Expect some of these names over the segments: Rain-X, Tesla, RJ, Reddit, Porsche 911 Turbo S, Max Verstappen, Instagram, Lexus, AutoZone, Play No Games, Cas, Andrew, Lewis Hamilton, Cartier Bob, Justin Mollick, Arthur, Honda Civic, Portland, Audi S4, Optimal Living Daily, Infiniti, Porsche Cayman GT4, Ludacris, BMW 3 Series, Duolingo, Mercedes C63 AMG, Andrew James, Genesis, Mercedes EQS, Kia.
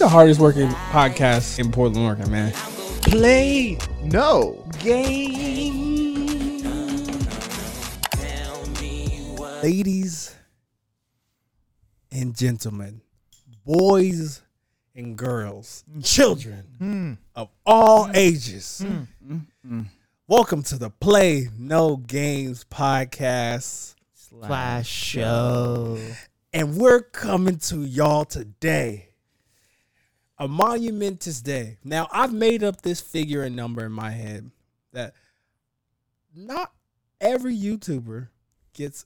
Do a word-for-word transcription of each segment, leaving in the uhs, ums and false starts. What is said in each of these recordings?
the hardest working podcast in Portland, Oregon, man. Play No Games. Ladies and gentlemen, boys and girls, children mm. of all ages, mm. Mm. Mm. welcome to the Play No Games podcast slash show. And we're coming to y'all today. A monumentous day. Now, I've made up this figure and number in my head that not every YouTuber gets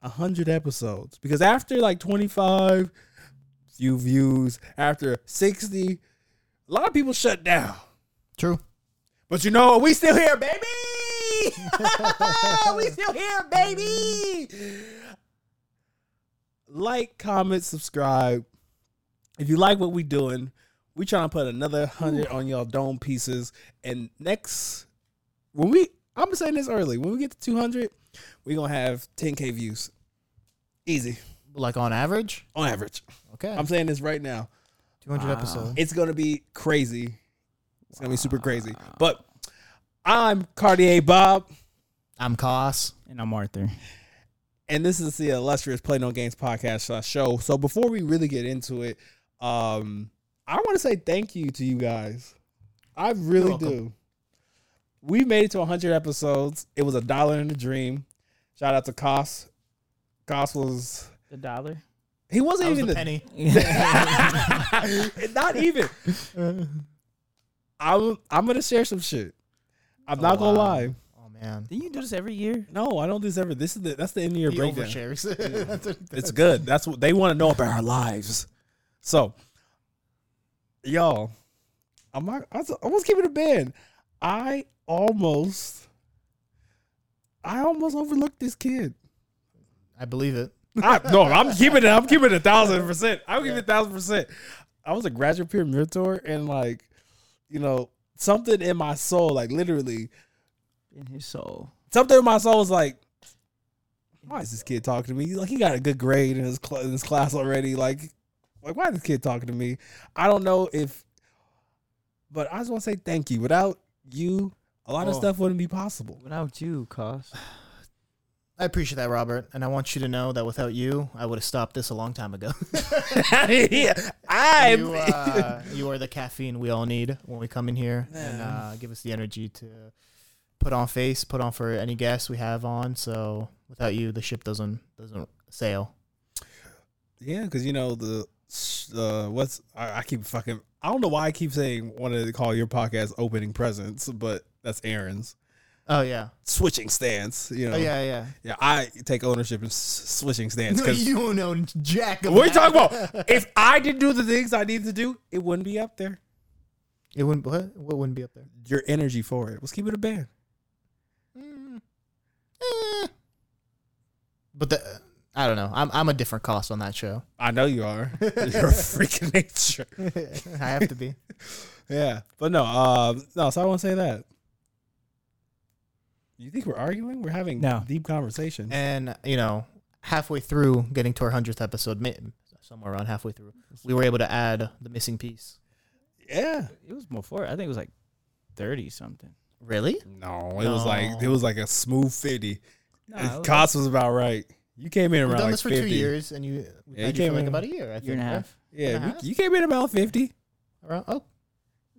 one hundred episodes. Because after like twenty-five few views, after sixty, a lot of people shut down. True. But you know, we still here, baby! We still here, baby! Like, comment, subscribe. If you like what we doing, we trying to put another hundred on y'all dome pieces. And next, when we, I'm saying this early, when we get to two hundred, we're going to have ten K views. Easy. Like on average? On average. Okay. I'm saying this right now. two hundred wow. episodes. It's going to be crazy. It's wow. going to be super crazy. But I'm Cartier Bob. I'm Cas. And I'm Arthur. And this is the illustrious Play No Games podcast slash show. So before we really get into it, Um, I want to say thank you to you guys. I really do. We made it to one hundred episodes. It was a dollar in the dream. Shout out to Cas. Cas was the dollar. He wasn't I even was the penny. Not even. I'm I'm gonna share some shit. I'm oh, not gonna wow. lie. Oh man, do you do this every year? No, I don't do this every. This is the that's the end of your breakdown. Yeah. It's good. That's what they want to know about our lives. So, y'all, I'm not, I almost keeping it banned. I almost, I almost overlooked this kid. I believe it. I, no, I'm keeping it. I'm keeping it a thousand percent. I'm giving it a thousand percent. I was a graduate peer mentor, and like, you know, something in my soul, like literally, in his soul, something in my soul was like, why is this kid talking to me? Like, he got a good grade in his cl- in his class already. Like. Like, why is this kid talking to me? I don't know if, but I just want to say thank you. Without you, a lot oh. of stuff wouldn't be possible. Without you, Cas. I appreciate that, Robert. And I want you to know that without you, I would have stopped this a long time ago. yeah, I'm... You, uh, you are the caffeine we all need when we come in here yeah. and uh, give us the energy to put on face, put on for any guests we have on. So without you, the ship doesn't doesn't sail. Yeah, because, you know, the... Uh, what's I, I keep fucking I don't know why I keep saying wanted to call your podcast opening presents, but that's Aaron's. Oh yeah, switching stance. You know. Oh, yeah, yeah, yeah. I take ownership in s- switching stance because you don't know jack. What are you talking about? If I didn't do the things I needed to do, it wouldn't be up there. It wouldn't. What? What wouldn't be up there? Your energy for it. Let's keep it a band. Mm. Eh. But the. I don't know. I'm I'm a different Cas on that show. I know you are. You're a freaking nature. I have to be. Yeah, but no, uh, no. So I won't say that. You think we're arguing? We're having no. deep conversations. And you know, halfway through getting to our hundredth episode, somewhere around halfway through, we were able to add the missing piece. Yeah, it was more for. I think it was like thirty something. Really? No, it no. was like it was like a smooth fifty. No, Cas was about right. You came in around We've done like this for fifty. Two years, and you, yeah, you came in like about a year, I think, year and a half. Yeah, and a half? We, you came in about fifty. Around oh,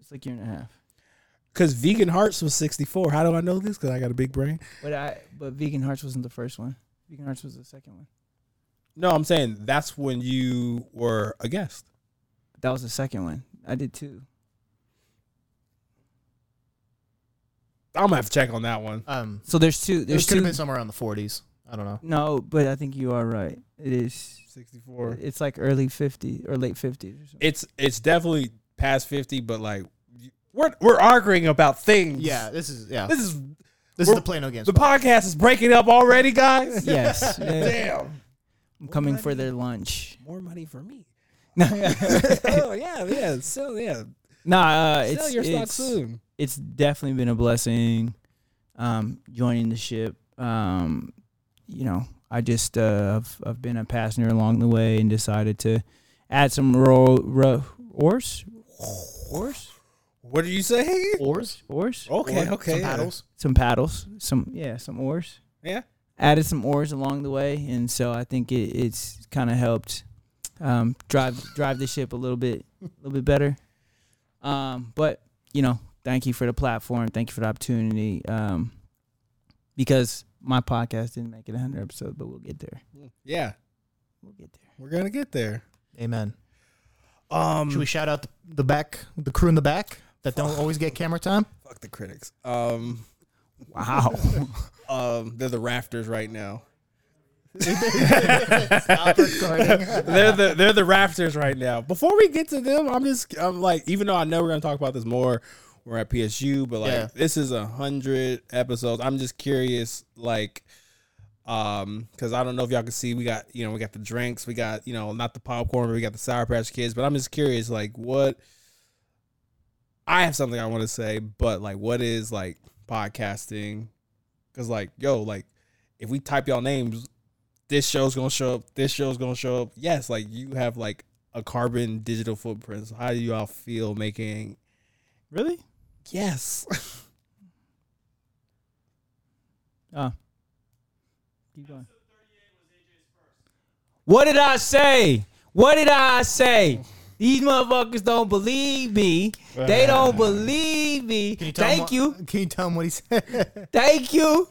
it's like year and a half. Because Vegan Hearts was sixty-four. How do I know this? Because I got a big brain. But I but Vegan Hearts wasn't the first one. Vegan Hearts was the second one. No, I'm saying that's when you were a guest. That was the second one. I did two. I'm gonna have to check on that one. Um. So there's two. There's could have been somewhere around the forties. I don't know. No, but I think you are right. It is sixty-four. It's like early fifty or late fifties. Or it's it's definitely past fifty, but like we're we're arguing about things. Yeah, this is yeah. This is this is the Play No Games. The podcast. podcast is breaking up already, guys. Yes. Yeah. Damn. I'm coming for their lunch. More money for me. oh yeah, yeah. So yeah. Nah, uh, sell it's, your stock it's, soon. It's definitely been a blessing. Um, joining the ship. Um. You know, I just uh, I've I've been a passenger along the way and decided to add some role ro- oars, oars. What did you say? Oars, oars. Okay, or, okay. Some yeah. paddles, some paddles, some yeah, some oars. Yeah. Added some oars along the way, and so I think it, it's kind of helped um, drive drive the ship a little bit, a little bit better. Um, but you know, thank you for the platform. Thank you for the opportunity. Um, because my podcast didn't make it one hundred episodes, but we'll get there. Yeah, we'll get there. We're gonna get there. Amen. Um, Should we shout out the, the back, the crew in the back that don't always get camera time? Fuck the critics. Um, wow. um, they're the rafters right now. Stop recording. They're the they're the rafters right now. Before we get to them, I'm just I'm like, even though I know we're gonna talk about this more, we're at P S U, but like yeah. this is a hundred episodes. I'm just curious, like. Um, because I don't know if y'all can see, we got, you know, we got the drinks, we got, you know, not the popcorn, but we got the Sour Patch Kids, but I'm just curious, like, what, I have something I want to say, but, like, what is, like, podcasting? Because, like, yo, like, if we type y'all names, this show's going to show up, this show's going to show up. Yes, like, you have, like, a carbon digital footprint. So how do y'all feel making... Really? Yes. uh Keep going. What did I say? What did I say? These motherfuckers don't believe me. They don't believe me. You Thank you. What, can you tell them what he said? Thank you.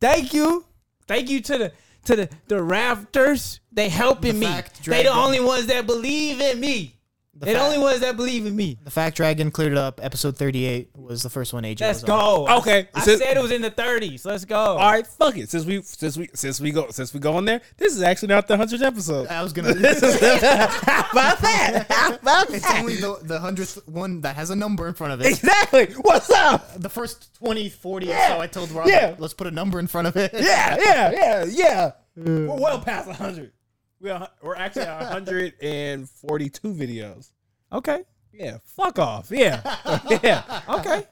Thank you. Thank you to the to the, the rafters. They helping the me. They the only ones that believe in me. The They're fact, the only ones that believe in me. The Fact Dragon cleared it up. Episode thirty-eight was the first one A J Let's was go. On. Okay. I since, said it was in the thirties. Let's go. All right, fuck it. Since we since we since we go since we go in there, this is actually not the hundredth episode. I was gonna this is how about that? How about it's that? Only the the hundredth one that has a number in front of it. Exactly. What's up? The first twenty, forty yeah. or so I told Rob yeah. let's put a number in front of it. Yeah, yeah, yeah, yeah. Mm. We're well past a hundred. We're actually at one hundred forty-two videos. Okay. Yeah. Fuck off. Yeah. yeah. Okay.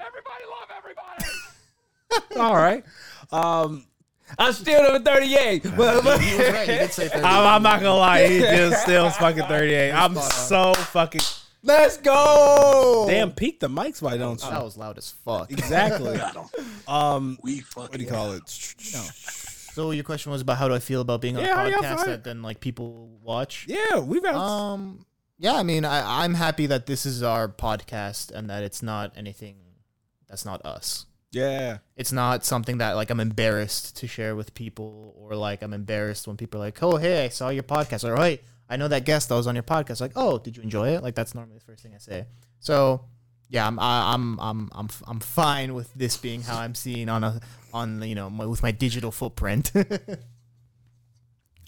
Everybody love everybody. All right. Um, I'm still number thirty-eight. He was right. He did say thirty-eight. I'm, I'm not going to lie. He is still fucking thirty-eight. I'm so fucking... Let's go. Damn, peak the mics, why don't you? Oh, that was loud as fuck. Exactly. um, we fucking... What do you call it? No. So your question was about how do I feel about being on yeah, a podcast that then like people watch? Yeah, we've had um yeah, I mean I, I'm happy that this is our podcast and that it's not anything that's not us. Yeah. It's not something that like I'm embarrassed to share with people, or like I'm embarrassed when people are like, oh hey, I saw your podcast, or hey, I know that guest that was on your podcast. Like, oh, did you enjoy it? Like that's normally the first thing I say. So yeah, I'm I'm I'm I'm I'm fine with this being how I'm seen on a on you know my, with my digital footprint.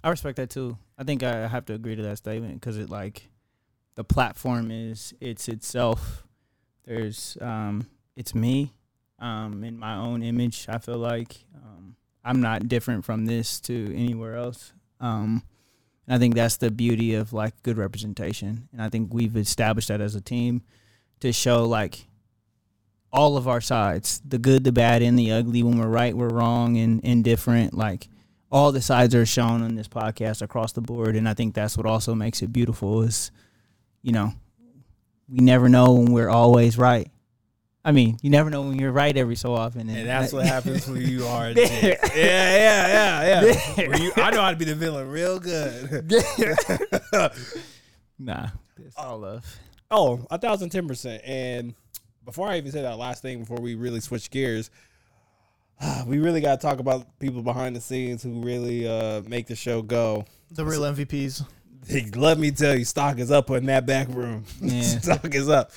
I respect that too. I think I have to agree to that statement because it like the platform is it's itself. There's um it's me, um in my own image. I feel like um I'm not different from this to anywhere else. Um, and I think that's the beauty of like good representation, and I think we've established that as a team. To show, like, all of our sides, the good, the bad, and the ugly. When we're right, we're wrong, and indifferent. Like, all the sides are shown on this podcast across the board, and I think that's what also makes it beautiful is, you know, we never know when we're always right. I mean, you never know when you're right every so often. And, and that's that, what happens when you are. Yeah, yeah, yeah, yeah. yeah. Where you, I know how to be the villain real good. Nah, it's all love. Oh, a thousand ten percent. And before I even say that last thing, before we really switch gears, we really got to talk about people behind the scenes who really uh, make the show go. The real M V Ps. Let me tell you, stock is up in that back room. Yeah. Stock is up.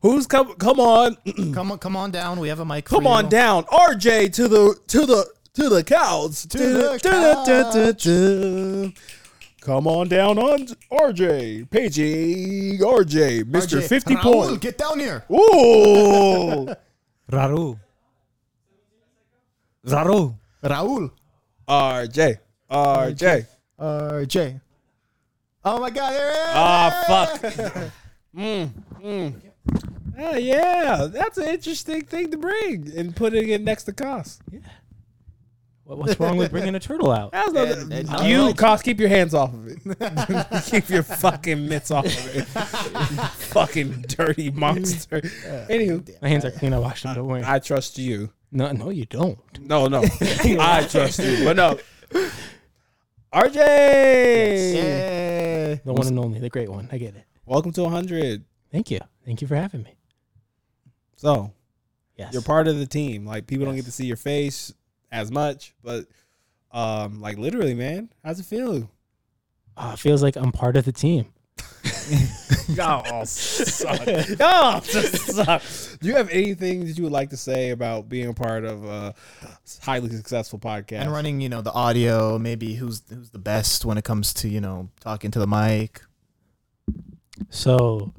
Who's come? Come on, come on, come on down. We have a mic. Come for on you. Down, R J to the to the to the cows. To, to the, the cows. Come on down on R J, Pagey, R J, Mister R J. fifty Point. Get down here. Ooh. Raul. Raul. Raul. R J. R J. R J. Oh, my God. Yeah. Oh, fuck. mm, mm. Oh, yeah, that's an interesting thing to bring and putting it next to Cas. Yeah. What's wrong with bringing a turtle out? And, and, and you, Cas, keep your hands off of it. Keep your fucking mitts off of it. Fucking dirty monster. Anywho. My hands are clean. I washed them. Don't worry. I trust you. No, no, you don't. No, no. I trust you. But no. R J. Yes. The one and only. The great one. I get it. Welcome to one hundred. Thank you. Thank you for having me. So, yes. You're part of the team. Like, people yes. don't get to see your face as much, but um, like literally, man, how's it feel? Uh, it feels like I'm part of the team. Y'all suck. Y'all just suck. Do you have anything that you would like to say about being a part of a highly successful podcast and running, you know, the audio? Maybe who's who's the best when it comes to, you know, talking to the mic. So,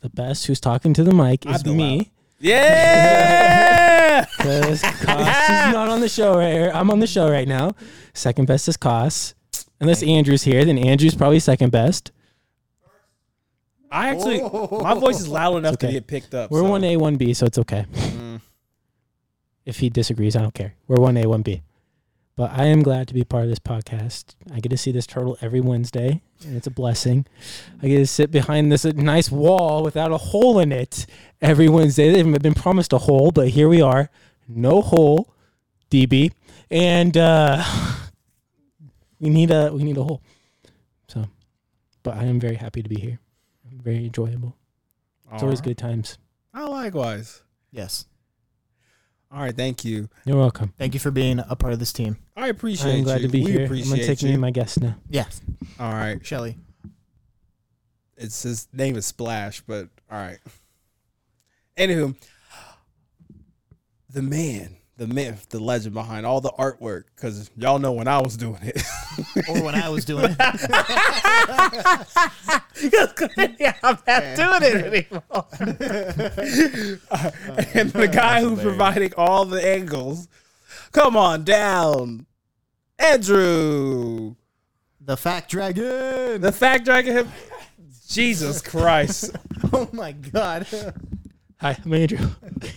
the best who's talking to the mic is me. Loud. Yeah, because Cas is not on the show right here. I'm on the show right now. Second best is Cas, unless Andrew's here. Then Andrew's probably second best. I actually, oh. my voice is loud enough okay. to get picked up. We're one A, one B, so it's okay. Mm. If he disagrees, I don't care. We're one A, one B. But I am glad to be part of this podcast. I get to see this turtle every Wednesday, and it's a blessing. I get to sit behind this nice wall without a hole in it every Wednesday. They've been promised a hole, but here we are. No hole, D B. And uh, we need a we need a hole. So, but I am very happy to be here. Very enjoyable. All it's always right. good times. Oh, likewise. Yes. All right, thank you. You're welcome. Thank you for being a part of this team. I appreciate you. I'm glad you. to be we here. I'm going to take you. me and my guest now. Yes. Yeah. All right. Shelly. It's his name is Splash, but all right. Anywho, the man, the myth, the legend behind all the artwork, because y'all know when I was doing it. Or when I was doing it. Yeah, I'm not doing it anymore. uh, and the guy who's providing all the angles, come on down, Andrew. The Fact Dragon. The Fact Dragon. Jesus Christ. Oh, my God. Hi, I'm Andrew.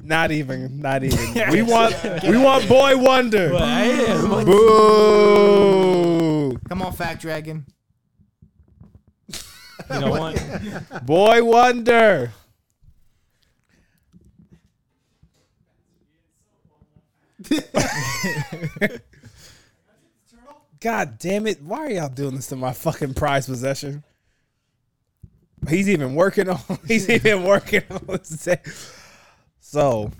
Not even, not even. We want, we want Boy Wonder. Well, I am. Boo! Come on, Fact Dragon. You know what? Boy Wonder. God damn it! Why are y'all doing this to my fucking prized possession? He's even working on. He's even working on this day. So,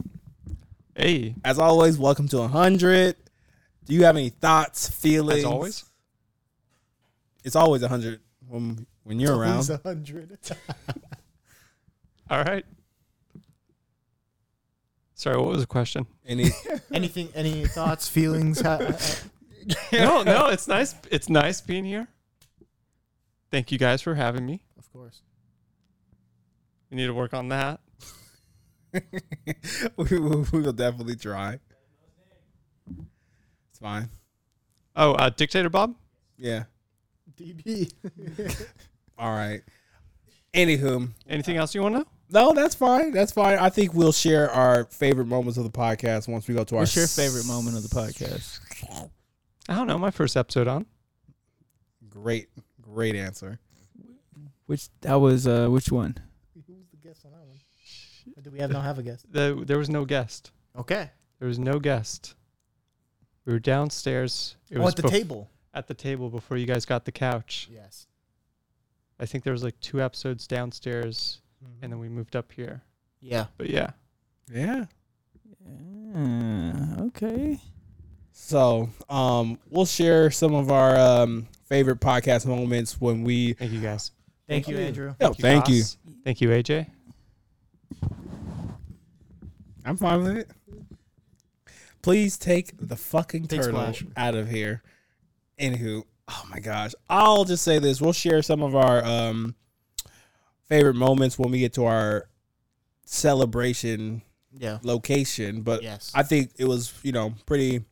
hey, as always, welcome to one hundred. Do you have any thoughts, feelings? As always, it's always one hundred when when you're around. It's one hundred. All right. Sorry, what was the question? Any anything? Any thoughts, feelings? no, no. It's nice. It's nice being here. Thank you guys for having me. Of course. You need to work on that. we, will, we will definitely try. It's fine. Oh, uh, Dictator Bob? Yeah. D B. All right. Anywho. Anything else you want to know? No, that's fine. That's fine. I think we'll share our favorite moments of the podcast once we go to our... What's your favorite moment of the podcast? I don't know. My first episode on. Great. Great answer. Which that was uh, which one? Who was the guest on that one? Or did we have, not have a guest? The, there was no guest. Okay. There was no guest. We were downstairs. It oh, was at the bef- table. At the table before you guys got the couch. Yes. I think there was like two episodes downstairs, mm-hmm. and then we moved up here. Yeah. But yeah. Yeah. yeah. Okay. So um, we'll share some of our um, favorite podcast moments when we... Thank you, guys. Thank, thank you, Andrew. Yo, thank you. Thank you, A J. I'm fine with it. Please take the fucking Thanks, turtle Flash. out of here. Anywho, oh my gosh. I'll just say this. We'll share some of our um, favorite moments when we get to our celebration yeah. location. But yes. I think it was, you know, pretty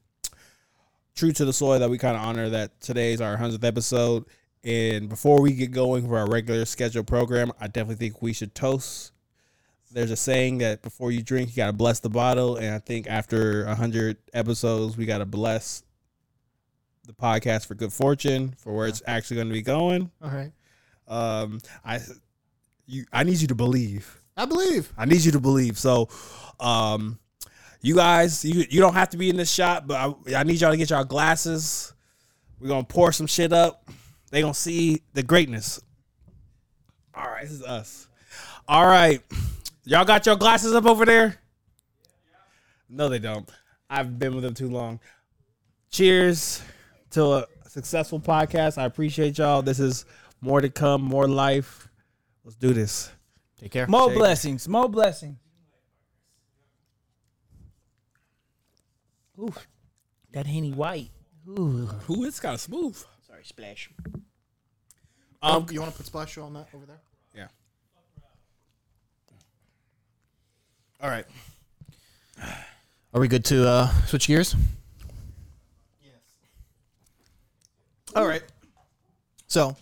true to the soil that we kind of honor that today's our one hundredth episode. And before we get going for our regular scheduled program, I definitely think we should toast. There's a saying that before you drink, you got to bless the bottle. And I think after one hundred episodes, we got to bless the podcast for good fortune, for where yeah. it's actually going to be going. All right. Um, I, you, I need you to believe. I believe. I need you to believe. So, um, you guys, you, you don't have to be in this shop, but I, I need y'all to get y'all glasses. We're going to pour some shit up. They're going to see the greatness. All right. This is us. All right. Y'all got your glasses up over there? No, they don't. I've been with them too long. Cheers to a successful podcast. I appreciate y'all. This is more to come, more life. Let's do this. Take care. More Take blessings. Care. More blessings. Ooh, that Henny White. Ooh, Ooh it's kind of smooth. Sorry, Splash. Um, you want to put Splash on that over there? Yeah. All right. Are we good to uh, switch gears? Yes. All right. So,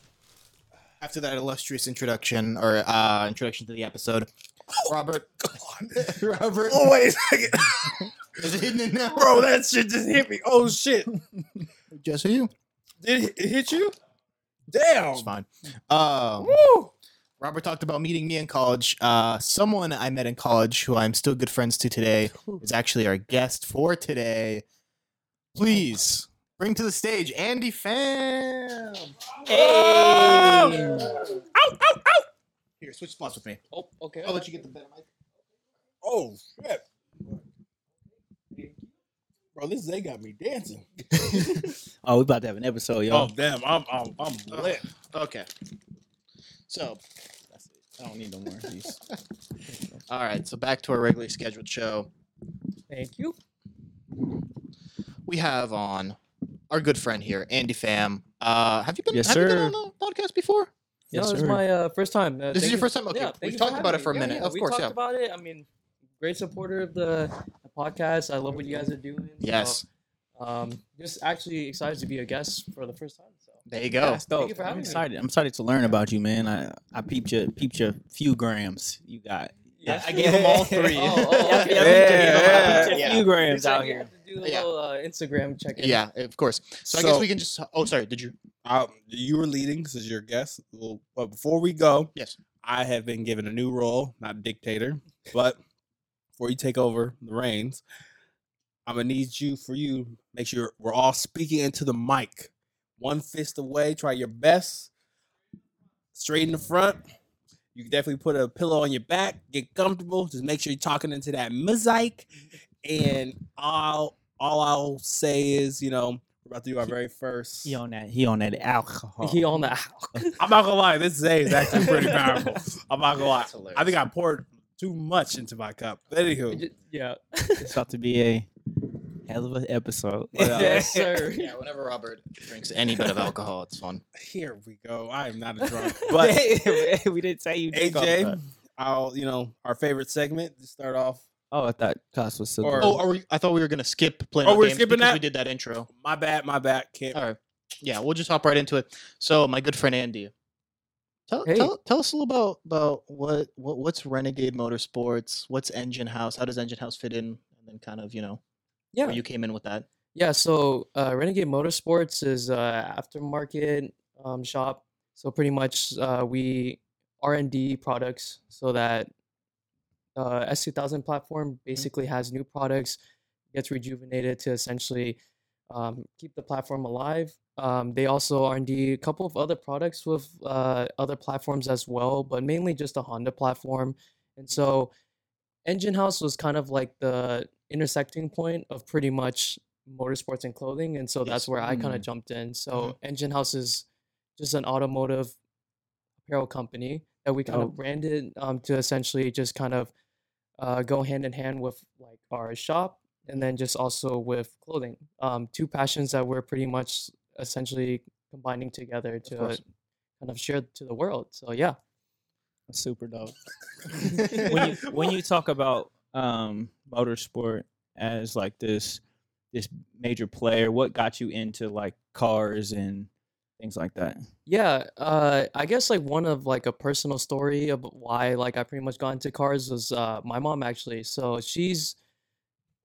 after that illustrious introduction or uh, introduction to the episode, oh, Robert, come on, Robert. Oh wait a second. Is it hitting it now? Bro, that shit just hit me. Oh shit. Just hit you. Did it hit you? Damn. It's fine. Um, Woo. Robert talked about meeting me in college. Uh, someone I met in college who I'm still good friends to today is actually our guest for today. Please bring to the stage Andy Pham. Hey. Oh. Ow, ow, ow. Here, switch spots with me. Oh, okay. I'll let you get the better mic. Oh, shit. Bro, this they got me dancing. Oh, we about to have an episode, y'all. Oh, damn. I'm I'm, I'm lit. Uh, okay. So, that's it. I don't need no more of these. All right. So, back to our regularly scheduled show. Thank you. We have on our good friend here, Andy Pham. Uh, have you been, yes, have sir. You been on the podcast before? Yes, no, it's my uh, first time. Uh, this is your first time? Okay. Yeah, We've talked about me. it for a yeah, minute. Yeah, of we course, yeah. We talked about it. I mean, great supporter of the, the podcast. I love what you guys are doing. Yes. So, um, just actually excited to be a guest for the first time. So. There you go. Yeah, thank you for having I'm excited. Me. I'm excited to learn about you, man. I, I peeped your peeped your few grams you got. Yeah, I gave them all three. Oh, oh, yeah, yeah, yeah, yeah. yeah. Few grams out here. Have to do a yeah. little uh, Instagram check-in. Yeah, of course. So, so I guess we can just. Oh, sorry. Did you? Uh, you were leading because your guest. Well, but before we go, yes, I have been given a new role, not dictator, but before you take over the reins, I'm gonna need you for you. Make sure we're all speaking into the mic. One fist away. Try your best. Straight in the front. You can definitely put a pillow on your back. Get comfortable. Just make sure you're talking into that mosaic. And all, all I'll say is, you know, we're about to do our very first. He on that. He on that alcohol. He on the alcohol. I'm not going to lie. This Zay is actually pretty powerful. I'm not going to lie. I think I poured too much into my cup. But anywho. Yeah. It's about to be a hell of an episode. Yes, sir. Yeah, whenever Robert drinks any bit of alcohol, it's fun. Here we go. I am not a drunk. But we didn't say you did. A J, I'll, you know, our favorite segment to start off. Oh, I thought Cas was so or, good. Oh, are we, I thought we were going to skip Play No Games. Oh, we're skipping that? We did that intro. My bad, my bad. Can't. All right. Yeah, we'll just hop right into it. So, my good friend Andy, tell hey. tell, tell us a little about, about what, what what's Renegade Motorsports, what's Enjin Haus, how does Enjin Haus fit in, and then kind of, you know, yeah, when you came in with that. Yeah, so uh, Renegade Motorsports is uh, aftermarket um, shop. So pretty much uh, we R and D products so that uh, S two thousand platform basically mm-hmm. has new products, gets rejuvenated to essentially um, keep the platform alive. Um, they also R and D a couple of other products with uh, other platforms as well, but mainly just the Honda platform. And so Enjin Haus was kind of like the intersecting point of pretty much motorsports and clothing, and so yes. that's where I kind of jumped in. So mm-hmm. Enjin Haus is just an automotive apparel company that we kind oh. of branded um, to essentially just kind of uh, go hand in hand with like our shop, and then just also with clothing. Um, two passions that we're pretty much essentially combining together to uh, kind of share to the world. So yeah, that's super dope. when, you, when you talk about um motorsport as like this this major player, what got you into like cars and things like that? Yeah, uh I guess like one of like a personal story of why like I pretty much got into cars was uh my mom actually. So she's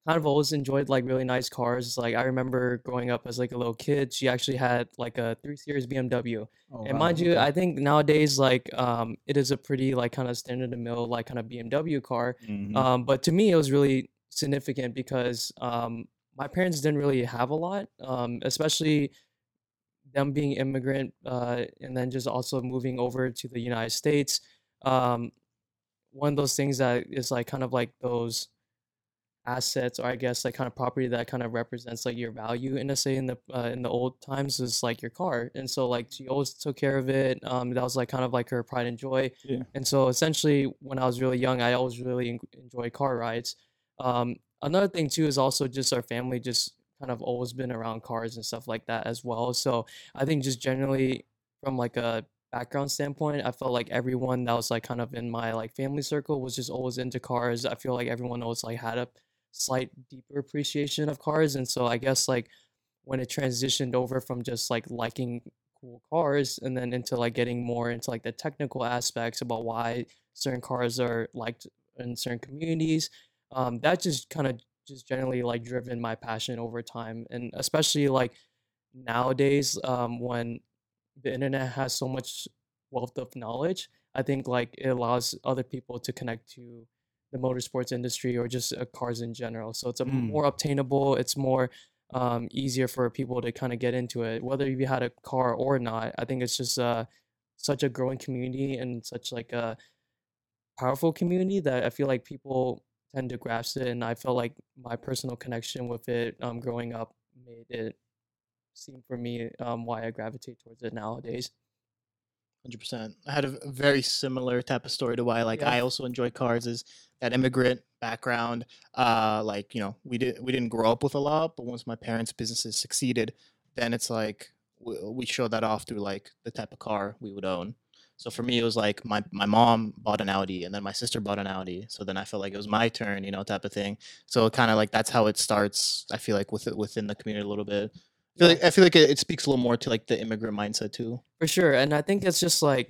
kind of always enjoyed like really nice cars. Like I remember growing up as like a little kid, she actually had like a three series B M W. Oh, and wow. Mind you, I think nowadays like um it is a pretty like kind of standard of mill like kind of B M W car. Mm-hmm. Um, but to me it was really significant because um my parents didn't really have a lot, um, especially them being immigrant uh, and then just also moving over to the United States. Um, one of those things that is like kind of like those assets, or I guess like kind of property that kind of represents like your value in a say in the uh, in the old times is like your car. And so like she always took care of it. Um, that was like kind of like her pride and joy. Yeah. And so essentially when I was really young, I always really enjoyed car rides. Um, Another thing too is also just our family just kind of always been around cars and stuff like that as well. So I think just generally from like a background standpoint, I felt like everyone that was like kind of in my like family circle was just always into cars. I feel like everyone always like had a slight deeper appreciation of cars. And so I guess like when it transitioned over from just like liking cool cars and then into like getting more into like the technical aspects about why certain cars are liked in certain communities, Um, that just kind of just generally like driven my passion over time. And especially like nowadays um, when the internet has so much wealth of knowledge, I think like it allows other people to connect to the motorsports industry or just uh, cars in general. So it's a mm. more obtainable, it's more um, easier for people to kind of get into it, whether you had a car or not. I think it's just uh, such a growing community and such like a powerful community that I feel like people tend to grasp it, and I felt like my personal connection with it um, growing up made it seem for me um, why I gravitate towards it nowadays. one hundred percent. I had a very similar type of story to why, like, yeah. I also enjoy cars is that immigrant background. Uh, like, you know, we did we didn't grow up with a lot, but once my parents' businesses succeeded, then it's like we, we showed that off through like the type of car we would own. So for me, it was like my, my mom bought an Audi and then my sister bought an Audi. So then I felt like it was my turn, you know, type of thing. So kind of like that's how it starts, I feel like, with it within the community a little bit. I feel like, I feel like it, it speaks a little more to like the immigrant mindset too. For sure. And I think it's just like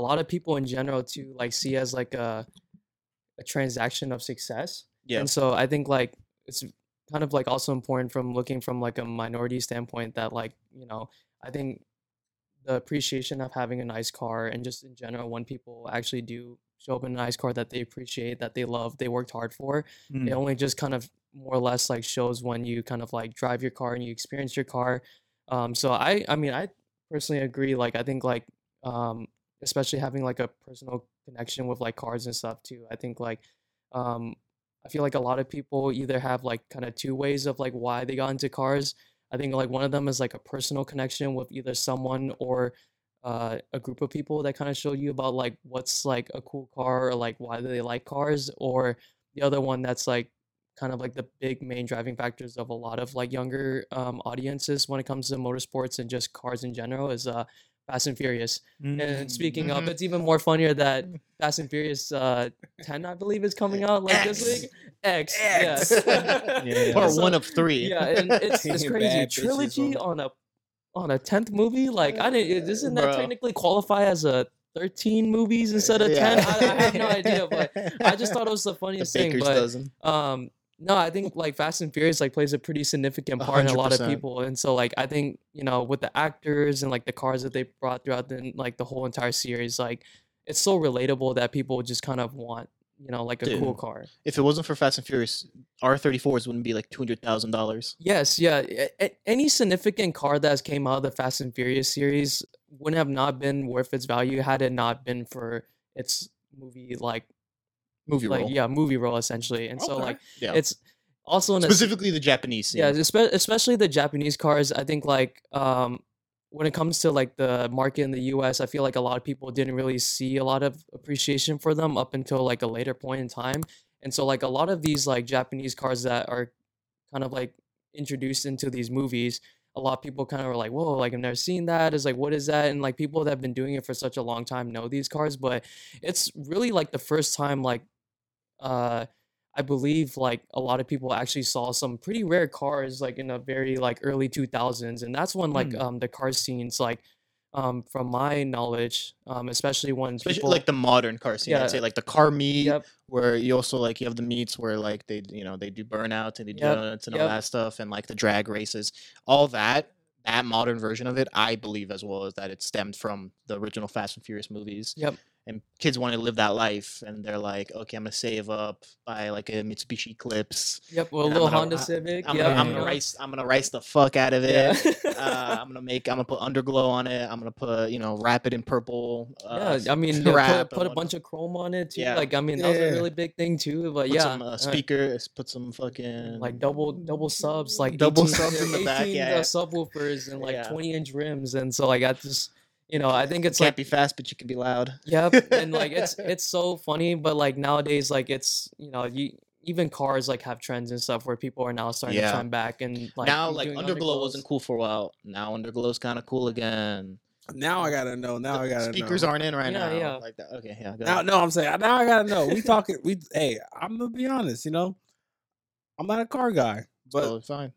a lot of people in general too, like see as like a, a transaction of success. Yeah. And so I think like it's kind of like also important from looking from like a minority standpoint that like, you know, I think the appreciation of having a nice car and just in general when people actually do show up in a nice car that they appreciate, that they love, they worked hard for, mm. it only just kind of more or less like shows when you kind of like drive your car and you experience your car. Um, so I, I mean, I personally agree. Like, I think like, um, especially having like a personal connection with like cars and stuff too. I think like, um, I feel like a lot of people either have like kind of two ways of like why they got into cars. I think like one of them is like a personal connection with either someone or uh, a group of people that kind of show you about like what's like a cool car or like why do they like cars, or the other one that's like kind of like the big main driving factors of a lot of like younger um, audiences when it comes to motorsports and just cars in general is uh, Fast and Furious. Mm-hmm. And speaking mm-hmm. of, it's even more funnier that Fast and Furious uh, ten, I believe, is coming out like X. this week. X, X. yes. yeah. Part so, one of three. Yeah, and it's, it's crazy. Trilogy on a on a tenth movie. Like, I didn't. Doesn't that Bro. technically qualify as a thirteen movies instead of yeah. ten? I, I have no idea, but I just thought it was the funniest the thing. But dozen. um, no, I think like Fast and Furious like plays a pretty significant part one hundred percent. In a lot of people, and so like I think you know with the actors and like the cars that they brought throughout the like the whole entire series, like it's so relatable that people just kind of want. You know, like a Dude, cool car. If it wasn't for Fast and Furious, R thirty-fours wouldn't be like two hundred thousand dollars. Yes, yeah. A- any significant car that has came out of the Fast and Furious series wouldn't have not been worth its value had it not been for its movie, like... Movie like, role. Yeah, movie role, essentially. And okay. so, like, yeah. it's also... In Specifically a, the Japanese scene. Yeah, especially the Japanese cars. I think, like, um, when it comes to, like, the market in the U S, I feel like a lot of people didn't really see a lot of appreciation for them up until, like, a later point in time. And so, like, a lot of these, like, Japanese cars that are kind of, like, introduced into these movies, a lot of people kind of were like, whoa, like, I've never seen that. It's like, what is that? And, like, people that have been doing it for such a long time know these cars. But it's really, like, the first time, like, uh, I believe, like, a lot of people actually saw some pretty rare cars, like, in a very, like, early two thousands. And that's when, like, mm. um, the car scenes, like, um, from my knowledge, um, especially when especially people, like the modern car scene, yeah, I'd say like the car meet, yep, where you also like you have the meets where like they you know they do burnouts and they do yep. donuts and yep. all that stuff, and like the drag races, all that. That modern version of it, I believe, as well as that it stemmed from the original Fast and Furious movies. Yep. And kids want to live that life, and they're like, okay, I'm going to save up, buy like a Mitsubishi Eclipse. Yep, well, a little gonna, Honda I, Civic. I'm yep. going to rice the fuck out of it. Yeah. uh, I'm going to make, I'm going to put underglow on it. I'm going to put, you know, wrap it in purple. Uh, yeah, I mean, put, put a bunch of chrome on it, too. Yeah. Like, I mean, that yeah. was a really big thing, too. But put yeah. some uh, speakers, put some fucking. Like double double subs, like double eighteen, subs in the back. eighteen, yeah, yeah. Uh, subwoofers and like yeah. twenty inch rims. And so, like, I just. You know, I think it's you can't like, be fast, but you can be loud. Yep, and like it's it's so funny, but like nowadays, like it's you know, you even cars like have trends and stuff where people are now starting yeah. to come back and like now like underglow underglows. wasn't cool for a while. Now underglow's kind of cool again. Now I gotta know. Now the I gotta speakers know. aren't in right yeah, now. Yeah, like that. Okay, yeah. Go now, ahead. no, I'm saying now I gotta know. We talking. We hey, I'm gonna be honest. You know, I'm not a car guy, but totally fine.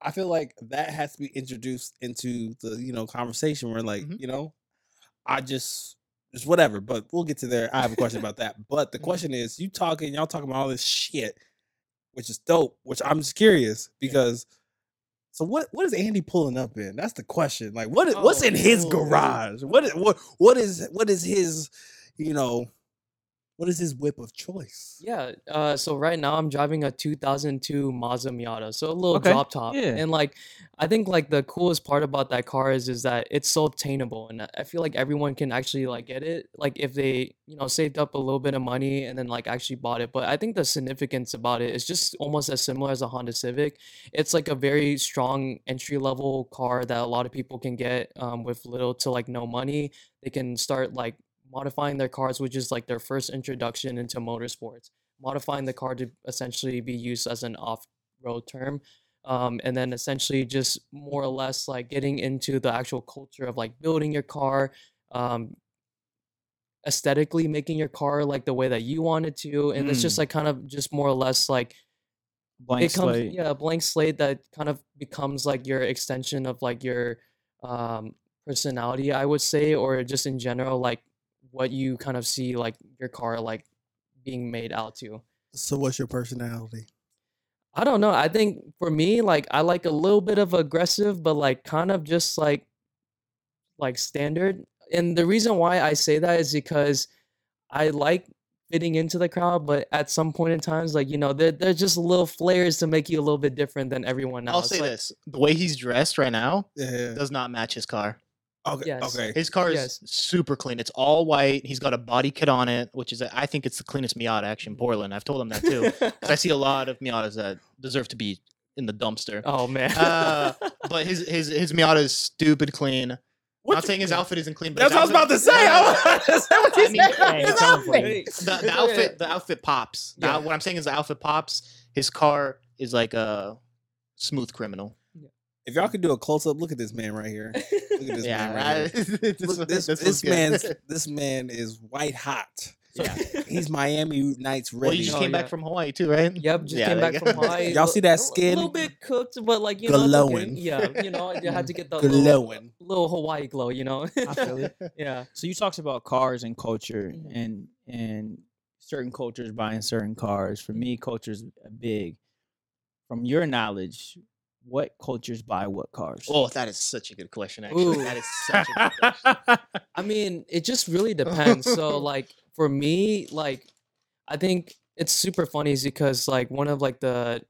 I feel like that has to be introduced into the you know conversation where like mm-hmm. you know. I just, just whatever, but we'll get to there. I have a question about that. But the question is, you talking, y'all talking about all this shit, which is dope, which I'm just curious because, yeah. so what, what is Andy pulling up in? That's the question. Like, what is, oh, what's in his cool. garage? What is, what, what is, what is his, you know, what is his whip of choice? Yeah. Uh, so right now I'm driving a two thousand two Mazda Miata. So a little okay. drop top. Yeah. And like, I think like the coolest part about that car is, is that it's so obtainable. And I feel like everyone can actually like get it. Like if they, you know, saved up a little bit of money and then like actually bought it. But I think the significance about it is just almost as similar as a Honda Civic. It's like a very strong entry level car that a lot of people can get um, with little to like no money. They can start like modifying their cars, which is like their first introduction into motorsports, modifying the car to essentially be used as an off-road term. Um, and then essentially just more or less like getting into the actual culture of like building your car, um, aesthetically making your car like the way that you want it to. And mm. it's just like kind of just more or less like blank comes, slate. Yeah, a blank slate that kind of becomes like your extension of like your um, personality, I would say, or just in general, like what you kind of see like your car like being made out to. So what's your personality? I don't know. I think for me, like I like a little bit of aggressive, but like kind of just like like standard. And the reason why I say that is because I like fitting into the crowd, but at some point in times, like, you know, there there's just little flares to make you a little bit different than everyone else. I'll say like, this. The way he's dressed right now yeah. does not match his car. Okay. Yes. Okay. His car is yes. super clean. It's all white. He's got a body kit on it, which is, I think, it's the cleanest Miata actually in Portland. I've told him that too. I see a lot of Miatas that deserve to be in the dumpster. Oh man! uh, but his his his Miata is stupid clean. What I'm not saying his outfit isn't clean. But that's what outfit, I was about to say. Yeah. Is that what you I mean, hey, his outfit. The, the outfit. The outfit pops. Yeah. The, what I'm saying is the outfit pops. His car is like a smooth criminal. If y'all could do a close up, look at this man right here. Look at this yeah, man right I, here. This, look, this, this, this man's this man is white hot. So yeah. He's Miami Nights ready. Well, you just came oh, back yeah. from Hawaii too, right? Yep, just yeah, came back go. from Hawaii. Y'all see that skin? A little bit cooked, but like you know, glowing. Okay. Yeah, you know, you had to get the glowing little, little Hawaii glow. You know, I feel it. Yeah. So you talked about cars and culture, mm-hmm. and and certain cultures buying certain cars. For me, culture's big. From your knowledge. What cultures buy what cars? Oh, that is such a good question, actually. Ooh. That is such a good question. I mean, it just really depends. So, like, for me, like, I think it's super funny because, like, one of, like, the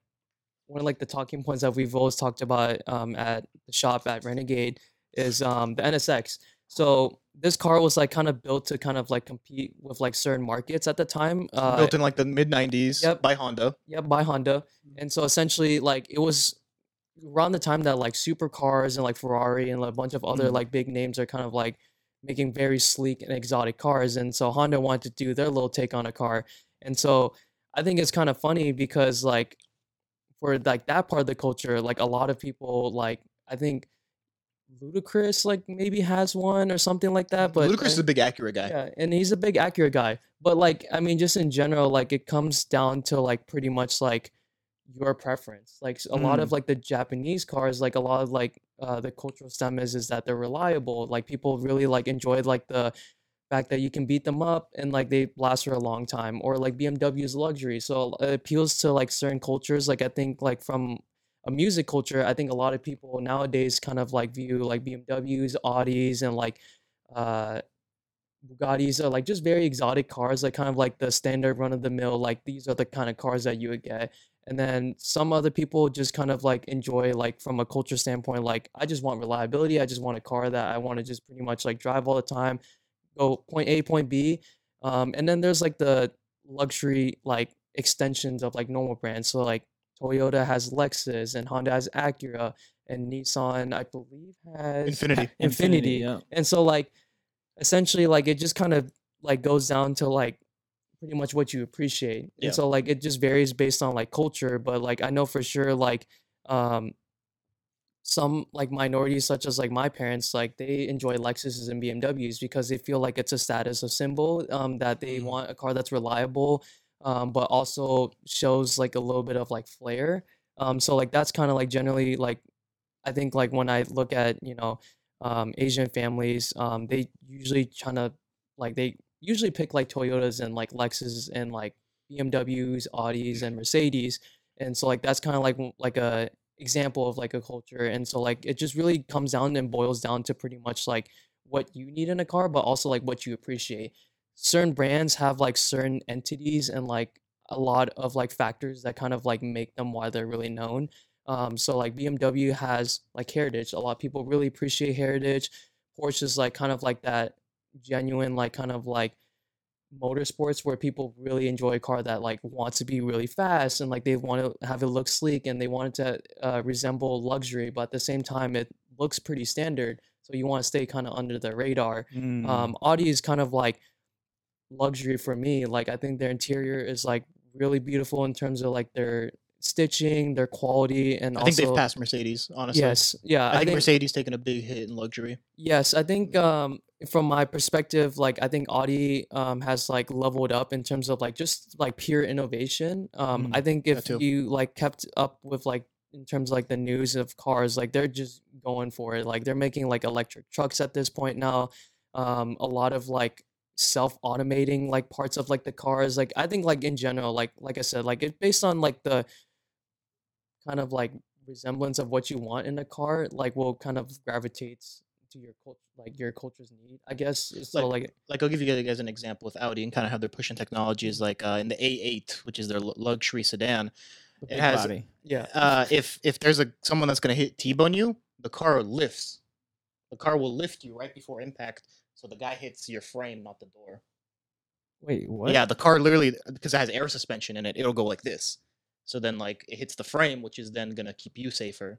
one of, like, the talking points that we've always talked about um, at the shop at Renegade is um, the N S X. So this car was like kind of built to kind of like compete with like certain markets at the time. Uh, built in like the mid nineties yep, by Honda. Yep, by Honda. And so essentially, like, it was around the time that like supercars and like Ferrari and like, a bunch of other mm. like big names are kind of like making very sleek and exotic cars. And so Honda wanted to do their little take on a car. And so I think it's kind of funny because like for like that part of the culture, like a lot of people, like I think Ludacris like maybe has one or something like that. But Ludacris is a big Acura guy. Yeah, and he's a big Acura guy. But like, I mean, just in general, like it comes down to like pretty much like your preference. Like a mm. lot of like the Japanese cars, like a lot of like uh, the cultural stem is, is that they're reliable. Like people really like enjoyed like the fact that you can beat them up and like they last for a long time, or like B M W's luxury. So it appeals to like certain cultures. Like I think like from a music culture, I think a lot of people nowadays kind of like view like B M Ws, Audis, and like uh, Bugattis are like just very exotic cars, like kind of like the standard run of the mill, like these are the kind of cars that you would get. And then some other people just kind of like enjoy like from a culture standpoint, like I just want reliability. I just want a car that I want to just pretty much like drive all the time, go point A, point B. Um, and then there's like the luxury like extensions of like normal brands. So like Toyota has Lexus and Honda has Acura and Nissan, I believe, has Infiniti. Infiniti. Infiniti, yeah. And so like essentially like it just kind of like goes down to like pretty much what you appreciate. Yeah. And so like it just varies based on like culture, but like I know for sure like um some like minorities such as like my parents, like they enjoy Lexuses and B M Ws because they feel like it's a status of symbol, um that they want a car that's reliable, um but also shows like a little bit of like flair. Um so like that's kind of like generally like I think like when I look at, you know, um Asian families, um they usually trying to like they usually pick like Toyotas and like Lexus and like B M Ws, Audis, and Mercedes. And so like that's kind of like like a example of like a culture. And so like it just really comes down and boils down to pretty much like what you need in a car, but also like what you appreciate. Certain brands have like certain entities and like a lot of like factors that kind of like make them why they're really known. Um so like B M W has like heritage. A lot of people really appreciate heritage. Porsche is like kind of like that genuine like kind of like motorsports where people really enjoy a car that like wants to be really fast and like they want to have it look sleek and they want it to uh, resemble luxury, but at the same time it looks pretty standard, so you want to stay kind of under the radar. mm. um Audi is kind of like luxury for me. Like I think their interior is like really beautiful in terms of like their stitching, their quality, and I also, think they've passed Mercedes, honestly. Yes, yeah. I, I think, think Mercedes taken a big hit in luxury. Yes, I think um, from my perspective, like I think Audi um, has like leveled up in terms of like just like pure innovation. Um, mm, I think if you like kept up with like in terms of like the news of cars, like they're just going for it. Like they're making like electric trucks at this point now. Um, a lot of like self-automating like parts of like the cars. Like I think like in general, like like I said, like it's based on like the kind of like resemblance of what you want in a car, like will kind of gravitates to your culture, like your culture's need, I guess. So like, like, like I'll give you guys an example with Audi and kind of how they're pushing technologies. Like uh, in the A eight, which is their luxury sedan, the it has body. yeah. Uh, if if there's a someone that's gonna hit T-bone you, the car lifts. The car will lift you right before impact, so the guy hits your frame, not the door. Wait, what? Yeah, the car literally, because it has air suspension in it, it'll go like this. So then, like, it hits the frame, which is then gonna keep you safer.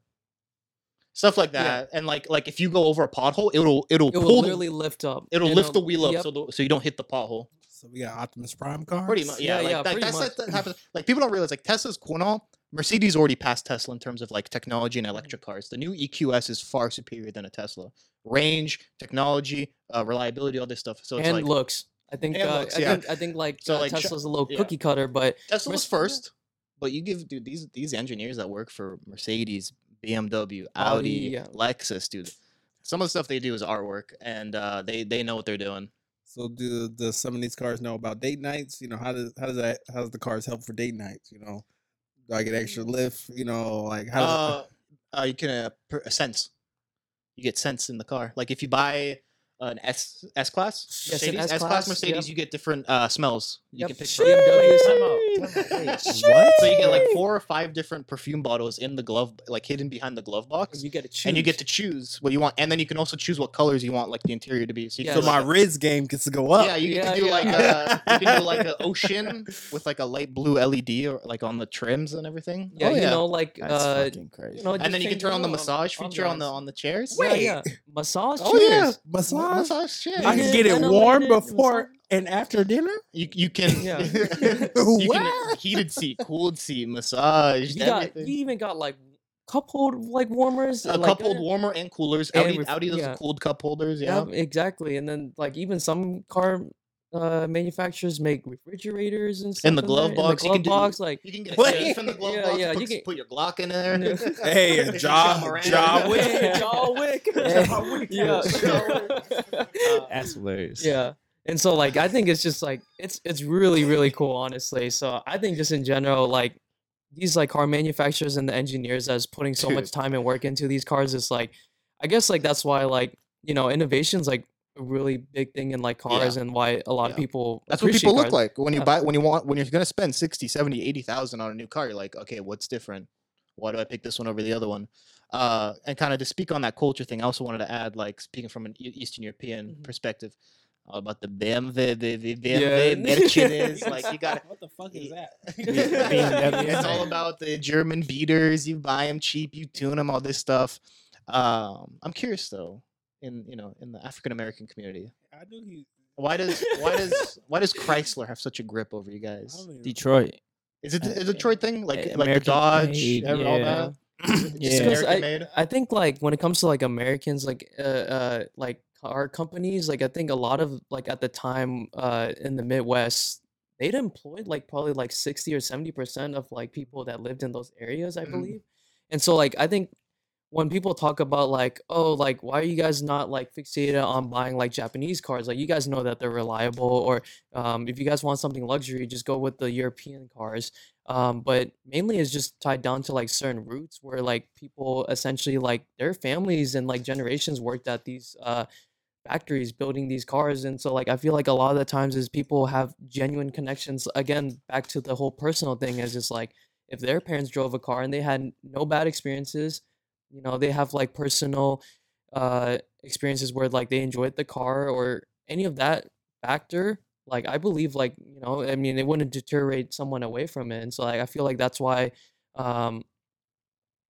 Stuff like that, yeah. And like, like if you go over a pothole, it'll it'll it will pull literally the, lift up. It'll lift it'll, the wheel up, yep. so the, so you don't hit the pothole. So we got Optimus Prime cars. Pretty much, yeah. yeah, like, yeah that, that's much. That happens. Like people don't realize, like Tesla's cool and all. Mercedes already passed Tesla in terms of like technology and electric cars. The new E Q S is far superior than a Tesla. Range, technology, uh, reliability, all this stuff. So it's and like, looks. I think, uh, looks, yeah. I think I think like, so, like Tesla's a little yeah. cookie cutter, but Tesla's first. Yeah. But you give dude these these engineers that work for Mercedes, B M W, Audi, yeah. Lexus, dude. Some of the stuff they do is artwork, and uh, they they know what they're doing. So do the some of these cars know about date nights? You know, how does how does that how does the cars help for date nights? You know, do I get extra lift? You know, like how? Does uh, uh, you can uh, per, sense. You get sense in the car. Like if you buy an S S class, yes, Mercedes, S class Mercedes, yep. you get different uh, smells. You yep. can pick from. What? So you get like four or five different perfume bottles in the glove, like hidden behind the glove box. And you get to choose, and you get to choose what you want, and then you can also choose what colors you want, like the interior to be. So, you yeah, can so like, my Riz game gets to go up. Yeah, you yeah, can do yeah. like a, you can do like an ocean with like a light blue L E D or like on the trims and everything. Yeah, oh, yeah. you know, like that's uh, fucking crazy. You know, and then you can turn on the massage on, feature on the on the chairs. Wait, yeah, yeah. massage. Oh chairs. yeah, massage. Massage chairs. I can get it warm before. And after dinner, you you can, yeah. you can heated seat, cooled seat, massage. You, got, you even got like cup hold like warmers, a like, cup hold uh, warmer and coolers. And Audi, Audi does yeah. cooled cup holders, yeah. yeah, exactly. And then like even some car uh, manufacturers make refrigerators and stuff. In the glove in box, in the glove you can box, do, like you can get what? in the glove yeah, box. Yeah, put, you can put your Glock in there. No. Hey, John, John Wick, John Wick, John Wick. Yeah, uh, that's hilarious. Yeah. And so, like, I think it's just, like, it's it's really, really cool, honestly. So I think just in general, like, these, like, car manufacturers and the engineers that's putting so Dude. much time and work into these cars is, like, I guess, like, that's why, like, you know, innovation's, like, a really big thing in, like, cars yeah. and why a lot yeah. of people That's what people cars. look like. When you yeah. buy, when you want, when you're going to spend sixty, seventy, eighty thousand on a new car, you're like, okay, what's different? Why do I pick this one over the other one? Uh, and kind of to speak on that culture thing, I also wanted to add, like, speaking from an Eastern European mm-hmm. perspective, all about the B M W, the, the B M W yeah. Mercedes, like you got. What the fuck is that? It's all about the German beaters. You buy them cheap, you tune them, all this stuff. Um, I'm curious though, in you know, in the African American community, I knew he. Why does why does why does Chrysler have such a grip over you guys? Detroit. Is it a Detroit thing? Like American like the Dodge, made, and all yeah. that. Yeah, I, I think like when it comes to like Americans, like uh, uh like. Our companies, like I think a lot of like at the time uh in the Midwest, they'd employed like probably like sixty or seventy percent of like people that lived in those areas, I believe. Mm-hmm. And so like I think when people talk about like, oh, like why are you guys not like fixated on buying like Japanese cars? Like you guys know that they're reliable, or um if you guys want something luxury, just go with the European cars. Um, but mainly it's just tied down to like certain roots where like people essentially like their families and like generations worked at these uh factories building these cars. And so like I feel like a lot of the times is people have genuine connections, again back to the whole personal thing, is just like if their parents drove a car and they had no bad experiences, you know, they have like personal uh experiences where like they enjoyed the car or any of that factor, like I believe like, you know, I mean it wouldn't deteriorate someone away from it. And so like I feel like that's why um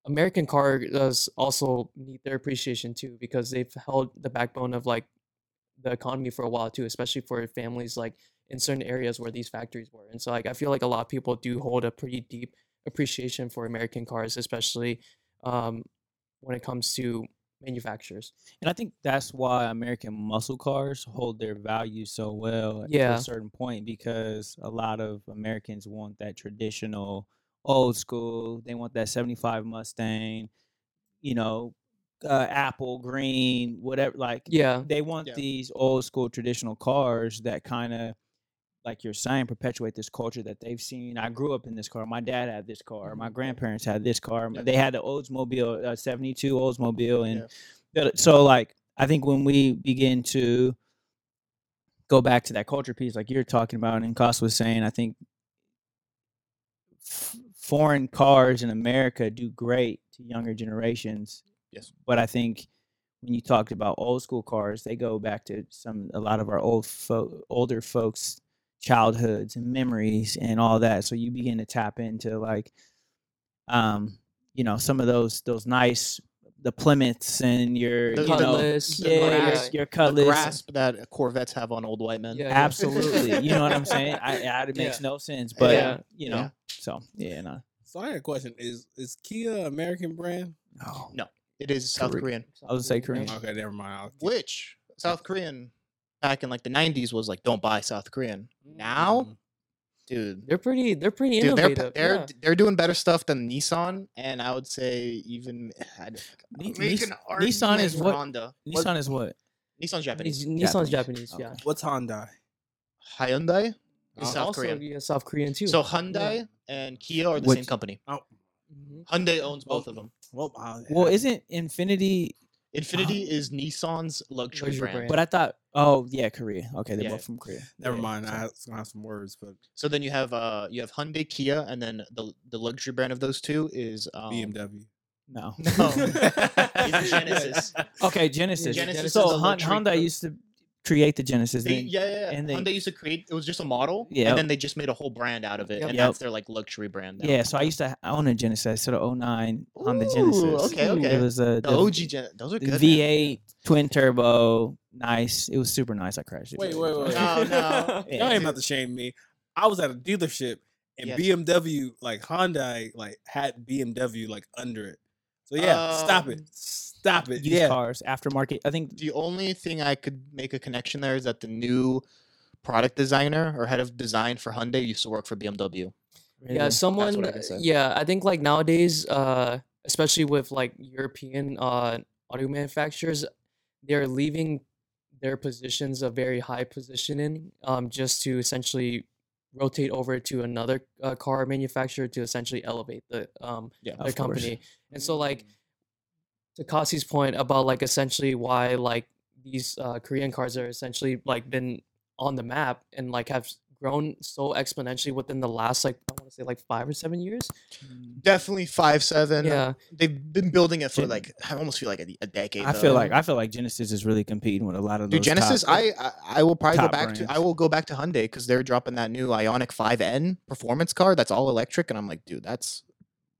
American cars also need their appreciation too, because they've held the backbone of like the economy for a while too, especially for families like in certain areas where these factories were. And so like I feel like a lot of people do hold a pretty deep appreciation for American cars, especially um, when it comes to manufacturers. And I think that's why American muscle cars hold their value so well yeah. at a certain point, because a lot of Americans want that traditional old school. They want that seventy-five Mustang, you know, uh, apple green, whatever. Like, yeah, they want yeah. these old school traditional cars that kind of, like you're saying, perpetuate this culture that they've seen. I grew up in this car. My dad had this car. My grandparents had this car. Yeah. They had the Oldsmobile, uh, seventy-two Oldsmobile, and yeah. so like I think when we begin to go back to that culture piece, like you're talking about, and Cas was saying, I think. F- Foreign cars in America do great to younger generations. Yes. But I think when you talked about old school cars, they go back to some a lot of our old fo- older folks' childhoods and memories and all that. So you begin to tap into like, um, you know, some of those those nice the Plymouths and your the you Cutlass, know, the yeah, grasp, your, your Cutlass, the grasp that Corvettes have on old white men. Yeah, absolutely. Yeah. You know what I'm saying? I, I, it makes yeah. no sense, but yeah. you know. Yeah. So yeah, no. So I had a question: Is is Kia American brand? No, no, it is South Korean. Korean. I would say Korean. Okay, never mind. Which South Korean back in like the nineties was like, don't buy South Korean. Now, dude, they're pretty. They're pretty dude, innovative. They're they're, yeah. they're doing better stuff than Nissan, and I would say even I'd, N- Nissan, Nissan is what Honda. Nissan what, is what Nissan's Japanese. Nissan's Japanese. Japanese yeah. Okay. What's Hyundai? Hyundai. Is uh, South also, Korean. Yeah, South Korean too. So Hyundai yeah. and Kia are the Which, same company. Oh. Hyundai owns both of them. Well, uh, well isn't Infiniti? Infiniti uh, is Nissan's luxury, luxury brand. brand. But I thought, oh yeah, Korea. Okay, they're yeah. both from Korea. Never yeah. mind. I was gonna have some words, but so then you have uh you have Hyundai, Kia, and then the the luxury brand of those two is um, B M W. No, no, Genesis. Okay, Genesis. Genesis so Hyundai used to. Create the Genesis they, yeah yeah, yeah. And they, Hyundai used to create it was just a model yeah and then they just made a whole brand out of it yep. and yep. that's their like luxury brand now. Yeah so I used to own a Genesis, so the oh nine on the Genesis okay okay it was a the, the O G Gen- those are good V eight twin turbo nice it was super nice I crashed it wait wait wait no no yeah. Y'all ain't about to shame me. I was at a dealership and yes. B M W like Hyundai like had B M W like under it. So yeah, um, stop it. Stop it. Used yeah. cars, aftermarket. I think the only thing I could make a connection there is that the new product designer or head of design for Hyundai used to work for B M W. Really? Yeah, someone. I yeah, I think like nowadays, uh, especially with like European uh, auto manufacturers, they're leaving their positions a very high position in, um, just to essentially rotate over to another uh, car manufacturer to essentially elevate the um yeah, their company. Course. And so like to Kasi's point about like essentially why like these uh, Korean cars are essentially like been on the map and like have grown so exponentially within the last like I want to say like five or seven years. Definitely five, seven. Yeah, they've been building it for like I almost feel like a, a decade. I though. feel like I feel like Genesis is really competing with a lot of those. Dude, Genesis, top, I, I I will probably go back brands. to I will go back to Hyundai because they're dropping that new Ioniq five N performance car that's all electric, and I'm like, dude, that's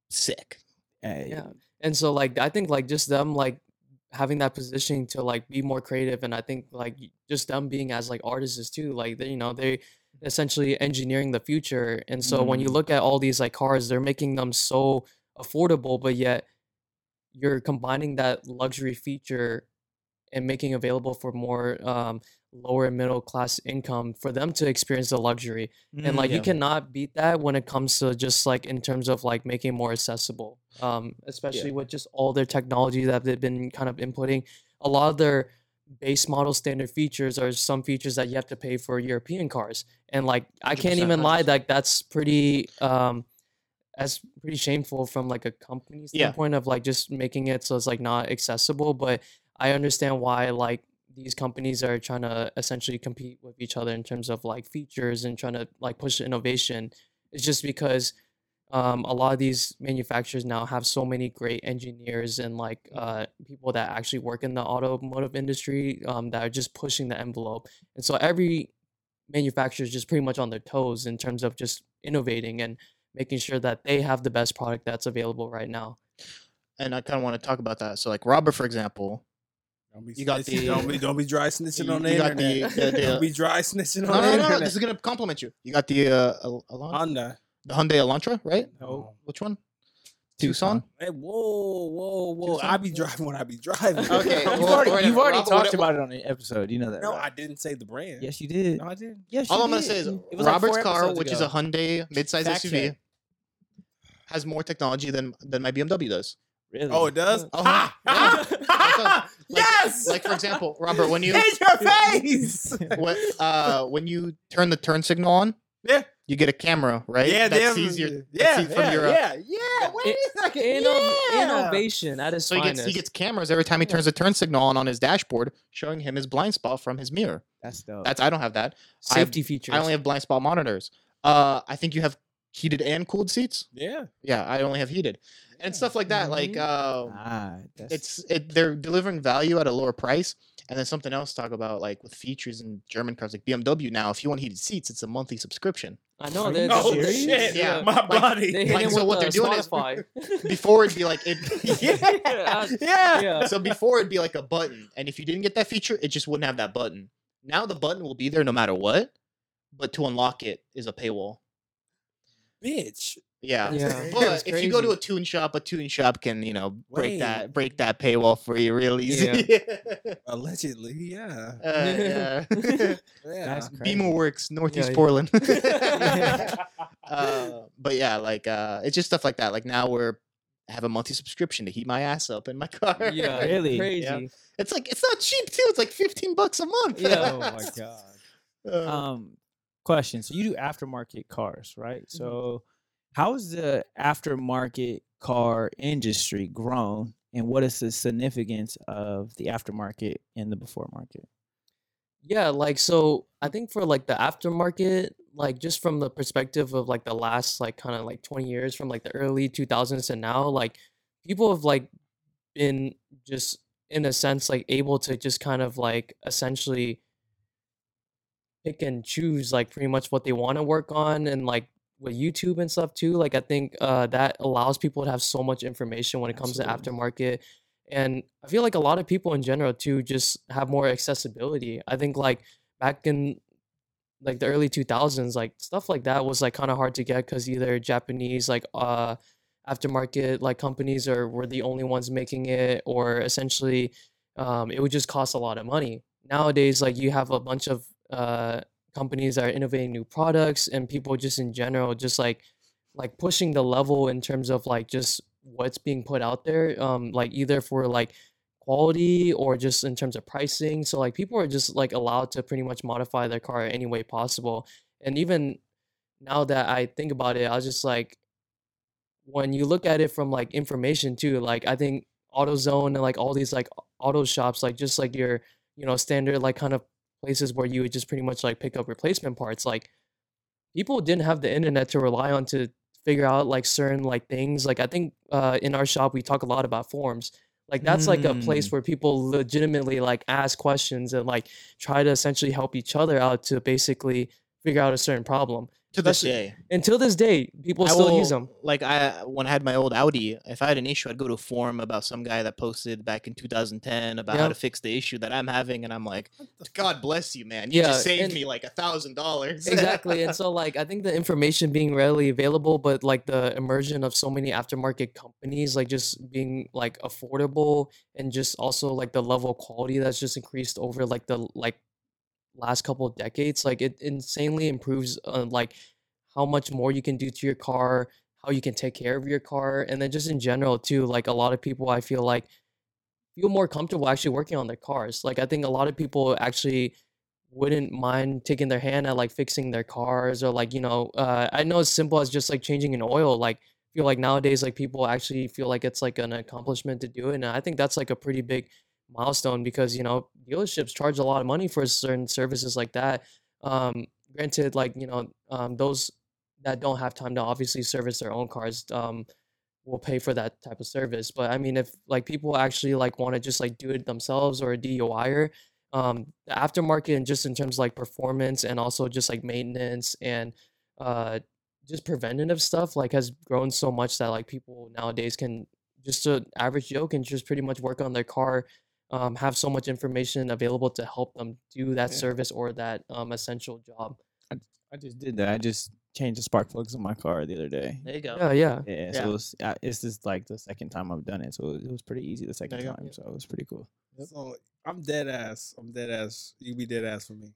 sick. Hey. Yeah, and so like I think like just them like having that positioning to like be more creative, and I think like just them being as like artists too, like they, you know they. essentially engineering the future. And so mm. when you look at all these like cars, they're making them so affordable, but yet you're combining that luxury feature and making available for more um lower and middle class income for them to experience the luxury. Mm, and like yeah. you cannot beat that when it comes to just like in terms of like making more accessible, um especially yeah. with just all their technology that they've been kind of inputting. A lot of their base model standard features are some features that you have to pay for European cars, and like I can't even nice. lie, like that's pretty um that's pretty shameful from like a company standpoint yeah. of like just making it so it's like not accessible. But I understand why like these companies are trying to essentially compete with each other in terms of like features and trying to like push innovation. It's just because Um, a lot of these manufacturers now have so many great engineers and like uh, people that actually work in the automotive industry um, that are just pushing the envelope. And so every manufacturer is just pretty much on their toes in terms of just innovating and making sure that they have the best product that's available right now. And I kind of want to talk about that. So like Robert, for example, Don't be, you got the, don't, be, don't be dry snitching you, on the internet. The, the, the, don't be dry snitching on no, the no, internet. No, no, this is going to compliment you. You got the uh, Al- Al- Honda. The Hyundai Elantra, right? No. Which one? Tucson? Hey, whoa, whoa, whoa. Tucson? I be driving when I be driving. Okay. Well, you've already, you've already Robert, talked what, about it on the episode. You know that, No, right? I didn't say the brand. Yes, you did. No, I did. Yes, you All did. I'm going to say is Robert's like car, which ago. is a Hyundai midsize Fact S U V, check. has more technology than, than my B M W does. Really? Oh, it does? Oh, ha! Ha! Ha! Like, yes. Like for example, Robert, when you... Hit your face! When, uh, when you turn the turn signal on... Yeah. You get a camera, right? Yeah, that's easier. Yeah, yeah, from your, yeah, yeah. Wait a second. Inno- yeah. Innovation at his so finest. He gets, he gets cameras every time he turns a turn signal on on his dashboard, showing him his blind spot from his mirror. That's dope. That's I don't have that. Safety I have, features. I only have blind spot monitors. Uh, I think you have heated and cooled seats. Yeah. Yeah, I only have heated, yeah. and stuff like that. Mm-hmm. Like, uh, ah, that's... it's it, they're delivering value at a lower price. And then something else to talk about, like with features in German cars, like B M W now, if you want heated seats, it's a monthly subscription. I know. Oh, shit. Yeah. yeah. My like, body. They like, so with, what they're uh, doing Spotify. is before it'd be like, it, yeah. yeah. yeah. So before it'd be like a button. And if you didn't get that feature, it just wouldn't have that button. Now the button will be there no matter what. But to unlock it is a paywall. Bitch. Yeah. yeah. But if you go to a tune shop, a tune shop can, you know, break Wait. that break that paywall for you really easy. Yeah. yeah. Allegedly, yeah. Uh, yeah. yeah. Beamer Works, Northeast yeah, yeah. Portland. yeah. Uh, but yeah, like uh, it's just stuff like that. Like now we're I have a monthly subscription to heat my ass up in my car. Yeah, really crazy. Yeah. It's like it's not cheap too, it's like fifteen bucks a month. Yeah. Oh my god. Uh, um question. So you do aftermarket cars, right? So mm-hmm. how has the aftermarket car industry grown, and what is the significance of the aftermarket and the before market? Yeah, like, so I think for, like, the aftermarket, like, just from the perspective of, like, the last, like, kind of, like, twenty years from, like, the early two thousands and now, like, people have, like, been just, in a sense, like, able to just kind of, like, essentially pick and choose, like, pretty much what they want to work on and, like, with YouTube and stuff too, like I think uh, that allows people to have so much information when it comes Absolutely. to aftermarket. And I feel like a lot of people in general too just have more accessibility. I think like back in like the early two thousands, like stuff like that was like kind of hard to get because either Japanese like uh, aftermarket like companies or were the only ones making it, or essentially um, it would just cost a lot of money. Nowadays, like you have a bunch of uh, companies are innovating new products, and people just in general just like like pushing the level in terms of like just what's being put out there, um like either for like quality or just in terms of pricing. So like people are just like allowed to pretty much modify their car any way possible. And even now that I think about it, I was just like, when you look at it from like information too, like I think AutoZone and like all these like auto shops, like just like your, you know, standard like kind of places where you would just pretty much like pick up replacement parts, like people didn't have the internet to rely on to figure out like certain like things. Like I think uh in our shop we talk a lot about forums. Like that's mm. like a place where people legitimately like ask questions and like try to essentially help each other out to basically figure out a certain problem. To this day, until this day, people I still will, use them. Like I, when I had my old Audi, if I had an issue, I'd go to a forum about some guy that posted back in two thousand ten about yeah. how to fix the issue that I'm having, and I'm like, God bless you, man. You yeah, just saved and, me like a thousand dollars. Exactly. And so, like, I think the information being readily available, but like the immersion of so many aftermarket companies, like just being like affordable, and just also like the level of quality that's just increased over like the like. last couple of decades, like it insanely improves uh, like how much more you can do to your car, how you can take care of your car, and then just in general too, like a lot of people I feel like feel more comfortable actually working on their cars. Like I think a lot of people actually wouldn't mind taking their hand at like fixing their cars, or like, you know, uh I know as simple as just like changing an oil, like I feel like nowadays like people actually feel like it's like an accomplishment to do it. And I think that's like a pretty big milestone, because, you know, dealerships charge a lot of money for certain services like that. Um granted, like, you know, um those that don't have time to obviously service their own cars um will pay for that type of service. But I mean, if like people actually like want to just like do it themselves or a D I Y-er, um the aftermarket, and just in terms of like performance and also just like maintenance and uh just preventative stuff, like has grown so much that like people nowadays can just an average Joe can just pretty much work on their car. Um, have so much information available to help them do that yeah. service or that um, essential job. I, I just did that. I just changed the spark plugs in my car the other day. There you go. Yeah, yeah. Yeah, yeah. So it was, I, it's just like the second time I've done it. So it was pretty easy the second time. Go. So it was pretty cool. So I'm dead ass. I'm dead ass. You be dead ass for me.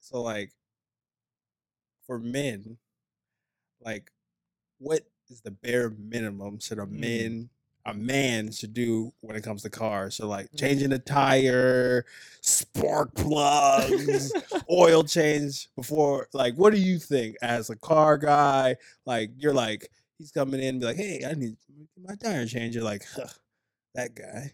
So like for men, like what is the bare minimum should a mm. man a man should do when it comes to cars? So like changing the tire, spark plugs, oil change before, like, what do you think as a car guy? Like you're like, he's coming in and be like, hey, I need my tire change. You're like, huh, that guy.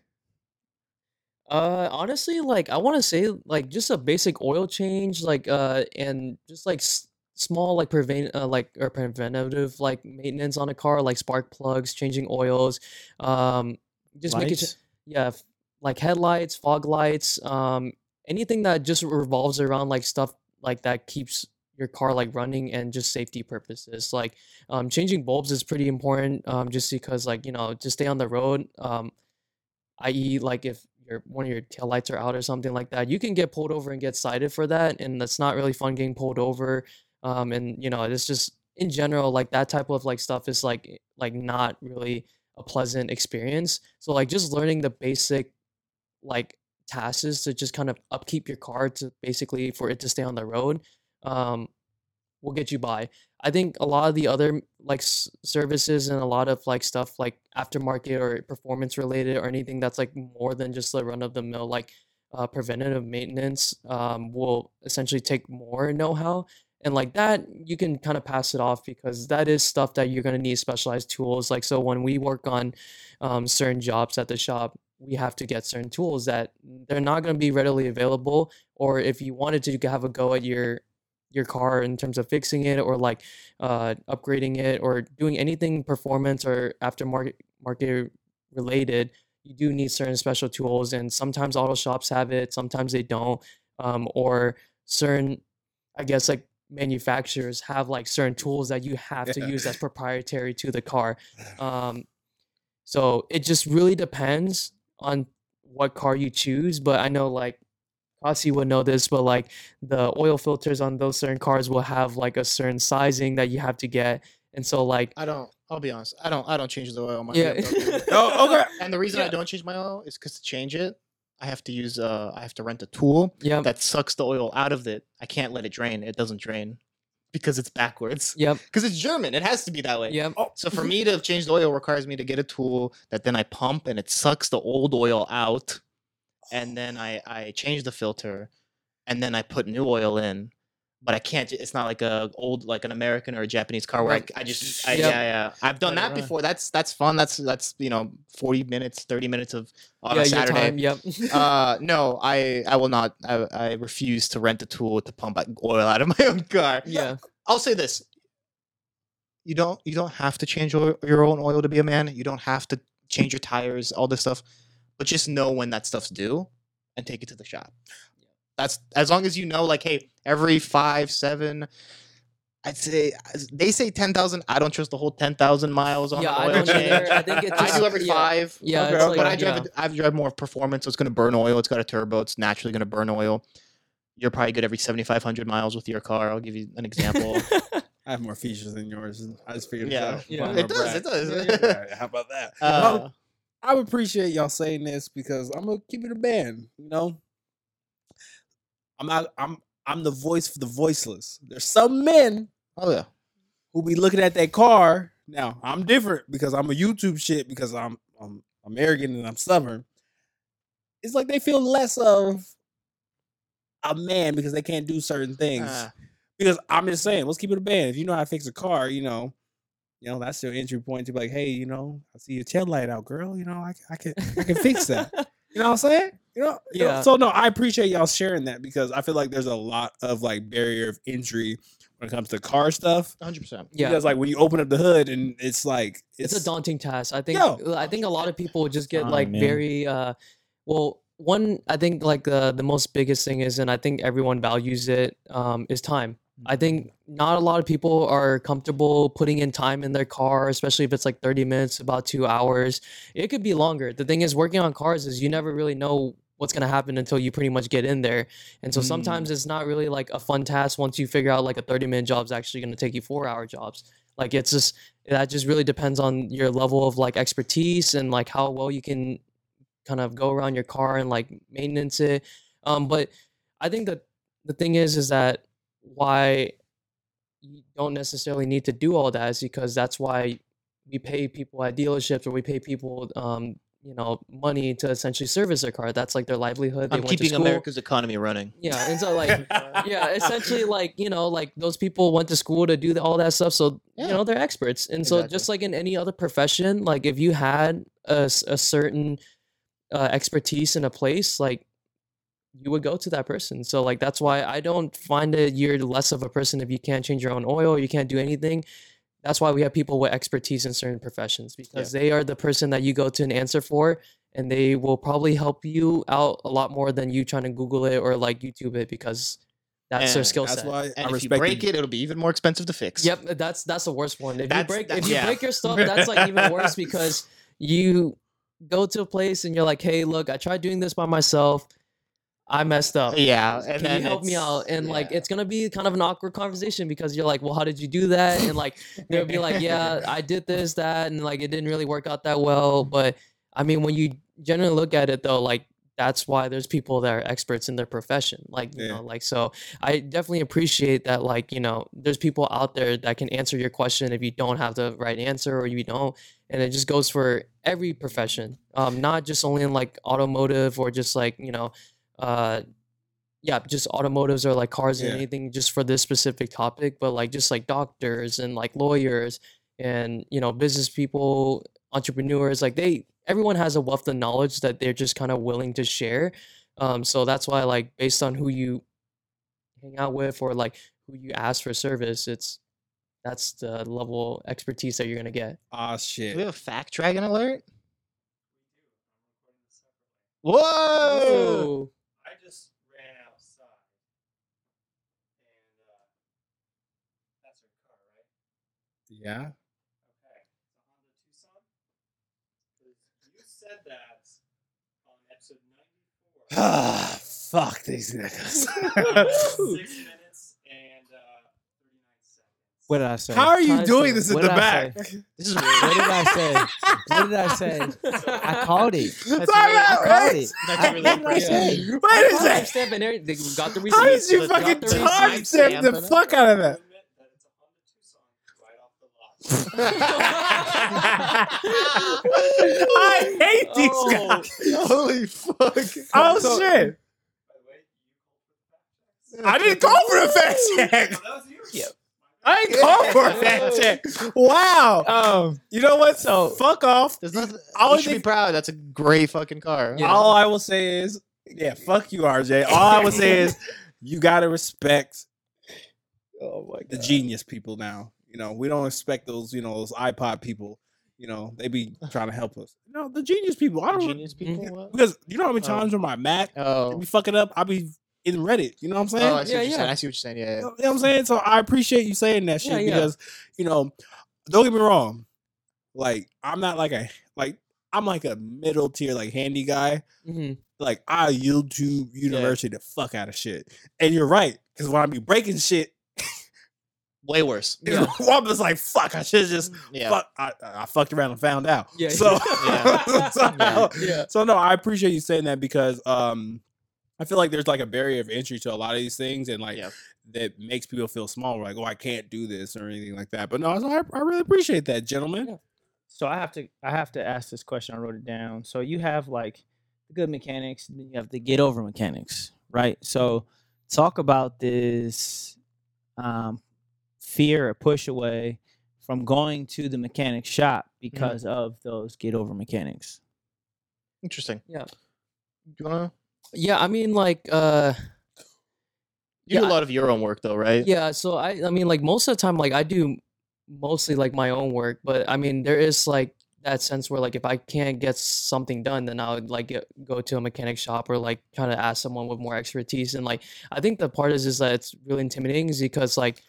Uh, honestly, like I want to say like just a basic oil change, like, uh, and just like s- small, like prevent, uh, like or preventative, like maintenance on a car, like spark plugs, changing oils, um, just making sure, yeah, f- like headlights, fog lights, um, anything that just revolves around like stuff like that keeps your car like running, and just safety purposes. Like, um, changing bulbs is pretty important, um, just because like, you know, to stay on the road, um, that is like if your one of your taillights are out or something like that, you can get pulled over and get cited for that, and that's not really fun getting pulled over. Um, and you know, it's just in general, like that type of like stuff is like, like not really a pleasant experience. So like just learning the basic like tasks to just kind of upkeep your car to basically for it to stay on the road, um, will get you by. I think a lot of the other like s- services and a lot of like stuff like aftermarket or performance related or anything that's like more than just the run of the mill, like, uh, preventative maintenance, um, will essentially take more know-how. And like that, you can kind of pass it off, because that is stuff that you're going to need specialized tools. Like, so when we work on um, certain jobs at the shop, we have to get certain tools that they're not going to be readily available. Or if you wanted to, you could have a go at your your car in terms of fixing it, or like uh, upgrading it, or doing anything performance or aftermarket market related. You do need certain special tools, and sometimes auto shops have it, sometimes they don't, um, or certain, I guess, like manufacturers have like certain tools that you have to yeah. use that's proprietary to the car. Um, so it just really depends on what car you choose. But I know like Kasi would know this, but like the oil filters on those certain cars will have like a certain sizing that you have to get. And so like I don't I'll be honest, I don't I don't change the oil on my yeah. oh, okay. And the reason yeah. I don't change my oil is because to change it, I have to use uh I have to rent a tool yep. that sucks the oil out of it. I can't let it drain. It doesn't drain because it's backwards. Yep. Because it's German. It has to be that way. Yep. Oh. So for me to change the oil requires me to get a tool that then I pump and it sucks the old oil out. And then I, I change the filter and then I put new oil in. But I can't. It's not like a old, like an American or a Japanese car where right. I, I just, I, yep. yeah, yeah. I've done that before. That's that's fun. That's that's you know, forty minutes, thirty minutes of on yeah, a Saturday. Time, yep. uh, no, I, I will not. I, I refuse to rent a tool to pump oil out of my own car. Yeah. I'll say this. You don't you don't have to change your, your own oil to be a man. You don't have to change your tires, all this stuff. But just know when that stuff's due, and take it to the shop. That's as long as you know, like, hey, every five, seven, I'd say they say ten thousand. I don't trust the whole ten thousand miles on yeah, the oil I don't change. Either. I think it's just, I do every yeah. five. Yeah, okay, but like, I drive. Yeah. A, I drive more performance, so it's going to burn oil. It's got a turbo. It's naturally going to burn oil. You're probably good every seventy five hundred miles with your car. I'll give you an example. I have more features than yours. And I just figured yeah. it out. Yeah, it does, it does. It does. How about that? Uh, I would appreciate y'all saying this because I'm gonna keep it a band. You know. I'm not, I'm I'm the voice for the voiceless. There's some men oh, yeah. who be looking at that car. Now, I'm different because I'm a YouTube shit because I'm I'm American and I'm stubborn. It's like they feel less of a man because they can't do certain things. Uh, because I'm just saying, let's keep it a band. If you know how to fix a car, you know, you know, that's your entry point to be like, hey, you know, I see your tail light out, girl. You know, I I can I can fix that. You know what I'm saying? You know, you yeah. know, so no, I appreciate y'all sharing that because I feel like there's a lot of like barrier of entry when it comes to car stuff. one hundred percent Yeah. Because like when you open up the hood and it's like it's, it's a daunting task. I think yo. I think a lot of people just get oh, like man. very uh well, one I think like the the most biggest thing is, and I think everyone values it, um, is time. I think not a lot of people are comfortable putting in time in their car, especially if it's like thirty minutes, about two hours. It could be longer. The thing is, working on cars is you never really know what's going to happen until you pretty much get in there. And so sometimes mm. it's not really like a fun task once you figure out like a thirty minute job is actually going to take you four hour jobs. Like it's just, that just really depends on your level of like expertise and like how well you can kind of go around your car and like maintenance it. Um, but I think that the thing is, is that why you don't necessarily need to do all that is because that's why we pay people at dealerships or we pay people, um, you know, money to essentially service their car. That's like their livelihood. They I'm went keeping to school. America's economy running. Yeah. And so like, yeah, essentially like, you know, like those people went to school to do the, all that stuff. So, yeah. you know, they're experts. And exactly. so just like in any other profession, like if you had a, a certain uh, expertise in a place, like, you would go to that person. So like, that's why I don't find that you're less of a person if you can't change your own oil, you can't do anything. That's why we have people with expertise in certain professions because yeah. they are the person that you go to and answer for, and they will probably help you out a lot more than you trying to Google it or like YouTube it because that's and their skill set. That's why and I if you break them. it, it'll be even more expensive to fix. Yep. That's, that's the worst one. If that's, you break, that, if you yeah. break your stuff, that's like even worse because you go to a place and you're like, hey, look, I tried doing this by myself. I messed up. Yeah. And Can you help me out? And yeah. like, it's going to be kind of an awkward conversation because you're like, well, how did you do that? And like, they'll be like, yeah, I did this, that, and like, it didn't really work out that well. But I mean, when you generally look at it though, like that's why there's people that are experts in their profession. Like, you yeah. know, like, so I definitely appreciate that. Like, you know, there's people out there that can answer your question if you don't have the right answer or you don't. And it just goes for every profession. Um, not just only in like automotive or just like, you know, uh yeah just automotives or like cars yeah. and anything just for this specific topic, but like just like doctors and like lawyers and, you know, business people, entrepreneurs, like they everyone has a wealth of knowledge that they're just kind of willing to share. Um so that's why, like, based on who you hang out with or like who you ask for service, it's that's the level of expertise that you're gonna get. Oh shit, do we have a fact dragon alert? Whoa, whoa. Yeah. Okay. So Honda Tucson. You said that on episode ninety-four. Ah, fuck these niggas. Six minutes and uh, thirty-nine seconds. What did I say? How are you doing this at the back? This is weird. What did I say? What did I say? I called it. That's really, I called it. That's really what did I say? Wait a second. They got the receipt. How did you fucking timestamp the fuck out of that? I hate these oh. guys. Holy fuck. Oh, so, shit. I didn't call for a fact check. Yeah. I didn't call for a fact check. Wow. Um, you know what? So fuck off. There's nothing, you should be proud. That's a gray fucking car. Yeah. All I will say is, yeah, fuck you, R J. All I will say is, you got to respect oh my God. the genius people now. You know, we don't expect those, you know, those iPod people, you know, they be trying to help us. No, the genius people. I don't genius people. Because you know how many times on my Mac, oh. if you fuck it up, I'll be in Reddit. You know what I'm saying? Oh, I see yeah, what you're yeah. saying. I see what you're saying. Yeah, yeah. You know what I'm saying? So I appreciate you saying that shit yeah, yeah. because, you know, don't get me wrong. Like, I'm not like a, like, I'm like a middle tier, like, handy guy. Mm-hmm. Like, I YouTube university yeah. the fuck out of shit. And you're right. Because when I be breaking shit, way worse. Yeah. I was like, "Fuck! I should just yeah. fuck." I, I fucked around and found out. Yeah. So, yeah. so, yeah. Yeah. so no, I appreciate you saying that because um, I feel like there's like a barrier of entry to a lot of these things, and like yeah. that makes people feel small. We're like, "Oh, I can't do this" or anything like that. But no, I, I really appreciate that, gentlemen. Yeah. So I have to, I have to ask this question. I wrote it down. So you have like the good mechanics, and then you have the get over mechanics, right? So talk about this. Um, fear or push away from going to the mechanic shop because mm-hmm. of those get over mechanics. Interesting. Yeah. Do you wanna? Yeah, I mean, like, uh, you yeah, do a lot of your own work though, right? Yeah. So I, I mean, like most of the time, like I do mostly like my own work, but I mean, there is like that sense where like, if I can't get something done, then I would like get, go to a mechanic shop or like kind of ask someone with more expertise. And like, I think the part is, is that it's really intimidating is because like,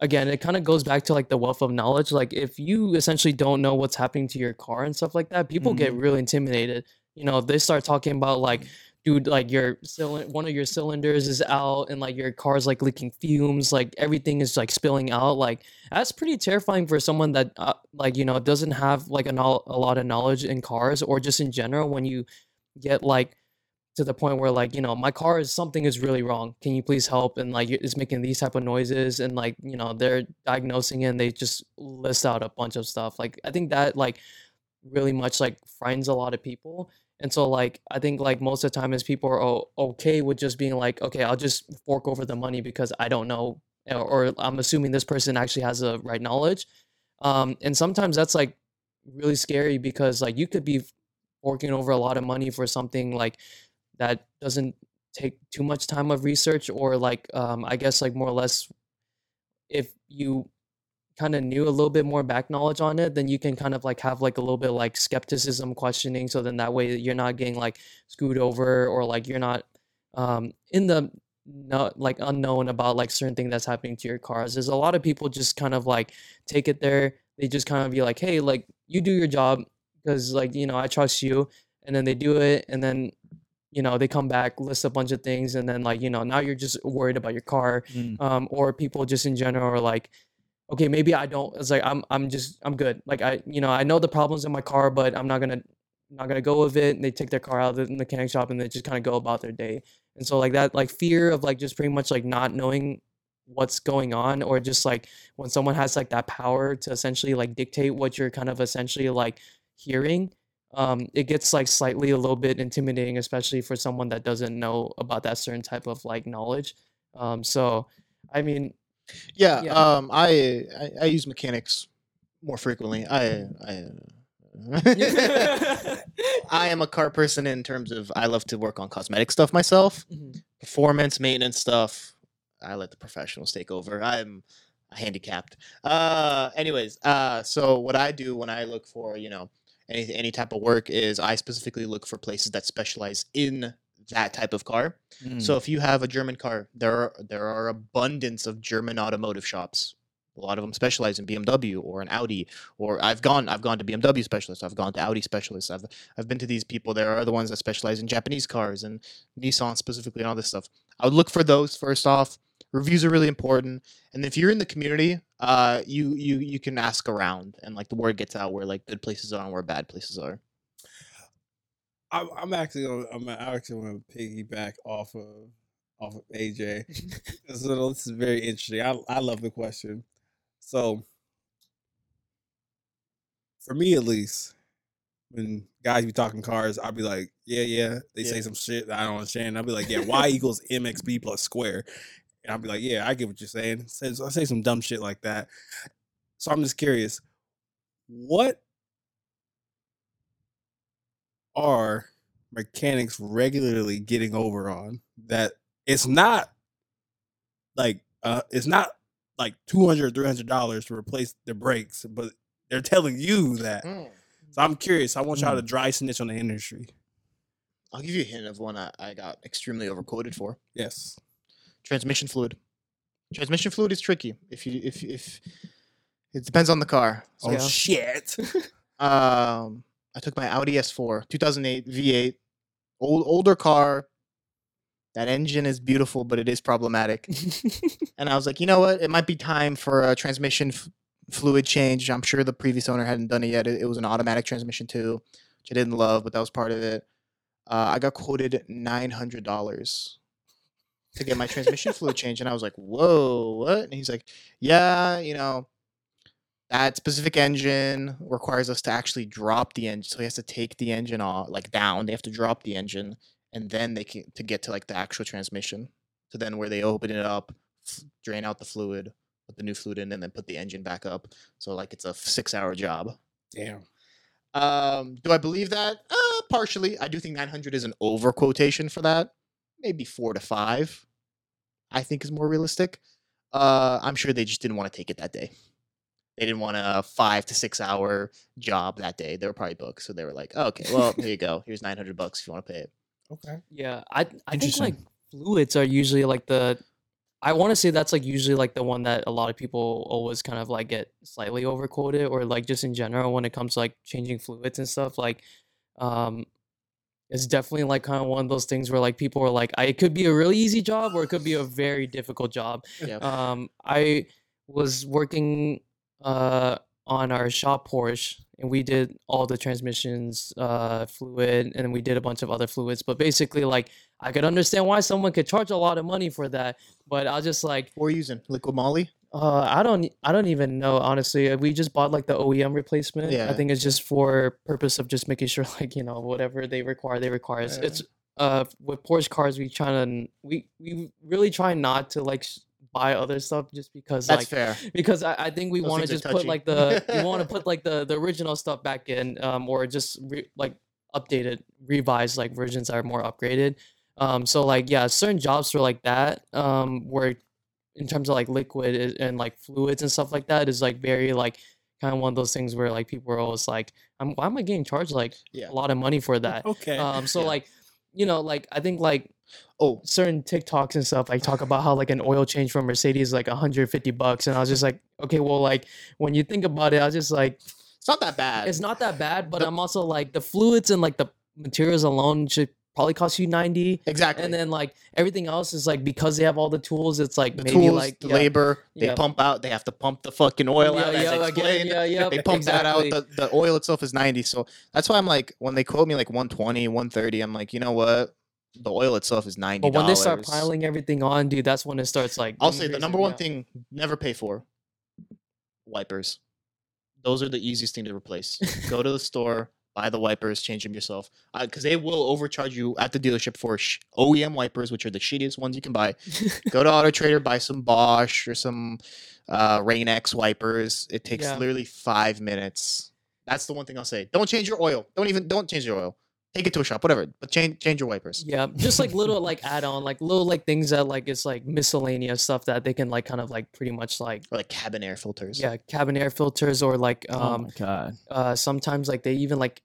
again, it kind of goes back to like the wealth of knowledge. Like if you essentially don't know what's happening to your car and stuff like that, people mm-hmm. get really intimidated. You know, if they start talking about like, dude, like your cylinder, one of your cylinders is out and like your car's like leaking fumes, like everything is like spilling out. Like that's pretty terrifying for someone that uh, like, you know, doesn't have like a, no- a lot of knowledge in cars or just in general. When you get like to the point where like, you know, my car is something is really wrong. Can you please help? And like, it's making these type of noises and like, you know, they're diagnosing it and they just list out a bunch of stuff. Like, I think that like really much like frightens a lot of people. And so like, I think like most of the time is people are oh, okay with just being like, okay, I'll just fork over the money because I don't know, or, or I'm assuming this person actually has the right knowledge. Um, and sometimes that's like really scary because like you could be forking over a lot of money for something like, that doesn't take too much time of research or like, um, I guess like more or less, if you kind of knew a little bit more back knowledge on it, then you can kind of like have like a little bit like skepticism questioning. So then that way you're not getting like screwed over or like you're not um, in the not like unknown about like certain thing that's happening to your cars. There's a lot of people just kind of like take it there. They just kind of be like, hey, like you do your job because like, you know, I trust you. And then they do it. And then you know, they come back, list a bunch of things, and then like, you know, now you're just worried about your car. Mm. Um, or people just in general are like, okay, maybe I don't, it's like, I'm, I'm just, I'm good. Like I, you know, I know the problems in my car, but I'm not going to, not going to go with it. And they take their car out of the mechanic shop and they just kind of go about their day. And so like that, like fear of like, just pretty much like not knowing what's going on, or just like when someone has like that power to essentially like dictate what you're kind of essentially like hearing, Um, it gets like slightly a little bit intimidating, especially for someone that doesn't know about that certain type of like knowledge. Um, so, I mean, yeah, yeah. Um, I, I I use mechanics more frequently. I I, I am a car person in terms of I love to work on cosmetic stuff myself, mm-hmm. performance maintenance stuff. I let the professionals take over. I'm handicapped. Uh, anyways, uh, so what I do when I look for, you know, Any, any type of work is I specifically look for places that specialize in that type of car. Mm. So if you have a German car, there are, there are abundance of German automotive shops. A lot of them specialize in B M W or an Audi, or I've gone, I've gone to B M W specialists. I've gone to Audi specialists. I've, I've been to these people. There are other ones that specialize in Japanese cars and Nissan specifically and all this stuff. I would look for those first off, Reviews are really important. And if you're in the community, uh, you you you can ask around, and like the word gets out where like good places are and where bad places are. I'm, I'm actually gonna, I'm actually going to piggyback off of off of A J. So this is very interesting. I I love the question. So for me, at least, when guys be talking cars, I'll be like, yeah, yeah. They yeah. say some shit that I don't understand. I'll be like, yeah, Y equals M X B plus square. And I'll be like, yeah, I get what you're saying. So I say some dumb shit like that. So I'm just curious, what are mechanics regularly getting over on that it's not like, uh, it's not like two hundred dollars, three hundred dollars to replace the brakes, but they're telling you that. Mm. So I'm curious. I want y'all to dry snitch on the industry. I'll give you a hint of one I, I got extremely overquoted for. Yes. Transmission fluid. Transmission fluid is tricky. If you if if it depends on the car. So, oh yeah. Shit. um, I took my Audi S four, two thousand eight V eight, old older car. That engine is beautiful, but it is problematic. And I was like, you know what? It might be time for a transmission. F- Fluid change. I'm sure the previous owner hadn't done it yet. It, it was an automatic transmission too, which I didn't love, but that was part of it. Uh, I got quoted nine hundred dollars to get my transmission fluid change. And I was like, whoa, what? And he's like, yeah, you know, that specific engine requires us to actually drop the engine. So he has to take the engine off, like down. They have to drop the engine and then they can to get to like the actual transmission. So then where they open it up, drain out the fluid, put the new fluid in, and then put the engine back up. So like it's a six-hour job. Damn. Um, do I believe that? Uh, partially. I do think nine hundred is an over quotation for that. Maybe four to five, I think, is more realistic. Uh, I'm sure they just didn't want to take it that day. They didn't want a five to six-hour job that day. They were probably booked, so they were like, oh, "Okay, well, here you go. Here's nine hundred bucks if you want to pay it." Okay. Yeah, I I think like fluids are usually like the. I want to say that's like usually like the one that a lot of people always kind of like get slightly overquoted, or like just in general when it comes to like changing fluids and stuff. Like, um, it's definitely like kind of one of those things where like people are like, I, it could be a really easy job or it could be a very difficult job. Yeah. Um, I was working uh, on our shop Porsche and we did all the transmissions uh, fluid and we did a bunch of other fluids, but basically like I could understand why someone could charge a lot of money for that, but I was just like, we're using liquid moly. Uh, I don't, I don't even know honestly. We just bought like the O E M replacement. Yeah. I think it's just for purpose of just making sure like you know whatever they require, they require. Yeah. It's uh with Porsche cars, we try to we we really try not to like buy other stuff just because that's like, fair. Because I, I think we want to just put like the we want to put like the the original stuff back in, um or just re, like updated, revised like versions that are more upgraded. Um, so like, yeah, certain jobs are like that, um, where in terms of like liquid and like fluids and stuff like that is like very like kind of one of those things where like people are always like, I'm, why am I getting charged like yeah. a lot of money for that? Okay. Um, so yeah. like, you know, like I think like, oh, certain TikToks and stuff, like talk about how like an oil change from Mercedes is like one hundred fifty bucks. And I was just like, okay, well, like when you think about it, I was just like, it's not that bad. It's not that bad, but the- I'm also like the fluids and like the materials alone should probably cost you ninety. Exactly. And then like everything else is like because they have all the tools, it's like the maybe tools, like the yeah, labor they yeah. pump out, they have to pump the fucking oil yeah, out yeah, as yeah, explained. Yeah, yeah, they pump exactly. that out. The, the oil itself is ninety. So that's why I'm like when they quote me like one twenty, one thirty, I'm like, you know what? The oil itself is ninety. But when they start piling everything on, dude, that's when it starts like I'll say the number one yeah. thing never pay for wipers. Those are the easiest thing to replace. Go to the store. Buy the wipers, change them yourself, because uh, they will overcharge you at the dealership for sh- O E M wipers, which are the shittiest ones you can buy. Go to Auto Trader, buy some Bosch or some uh, Rain-X wipers. It takes yeah. literally five minutes. That's the one thing I'll say. Don't change your oil. Don't even don't change your oil. Take it to a shop, whatever. But change change your wipers. Yeah, just like little like add on, like little like things that like it's like miscellaneous stuff that they can like kind of like pretty much like or like cabin air filters. Yeah, cabin air filters or like um. Oh my God. Uh, sometimes like they even like.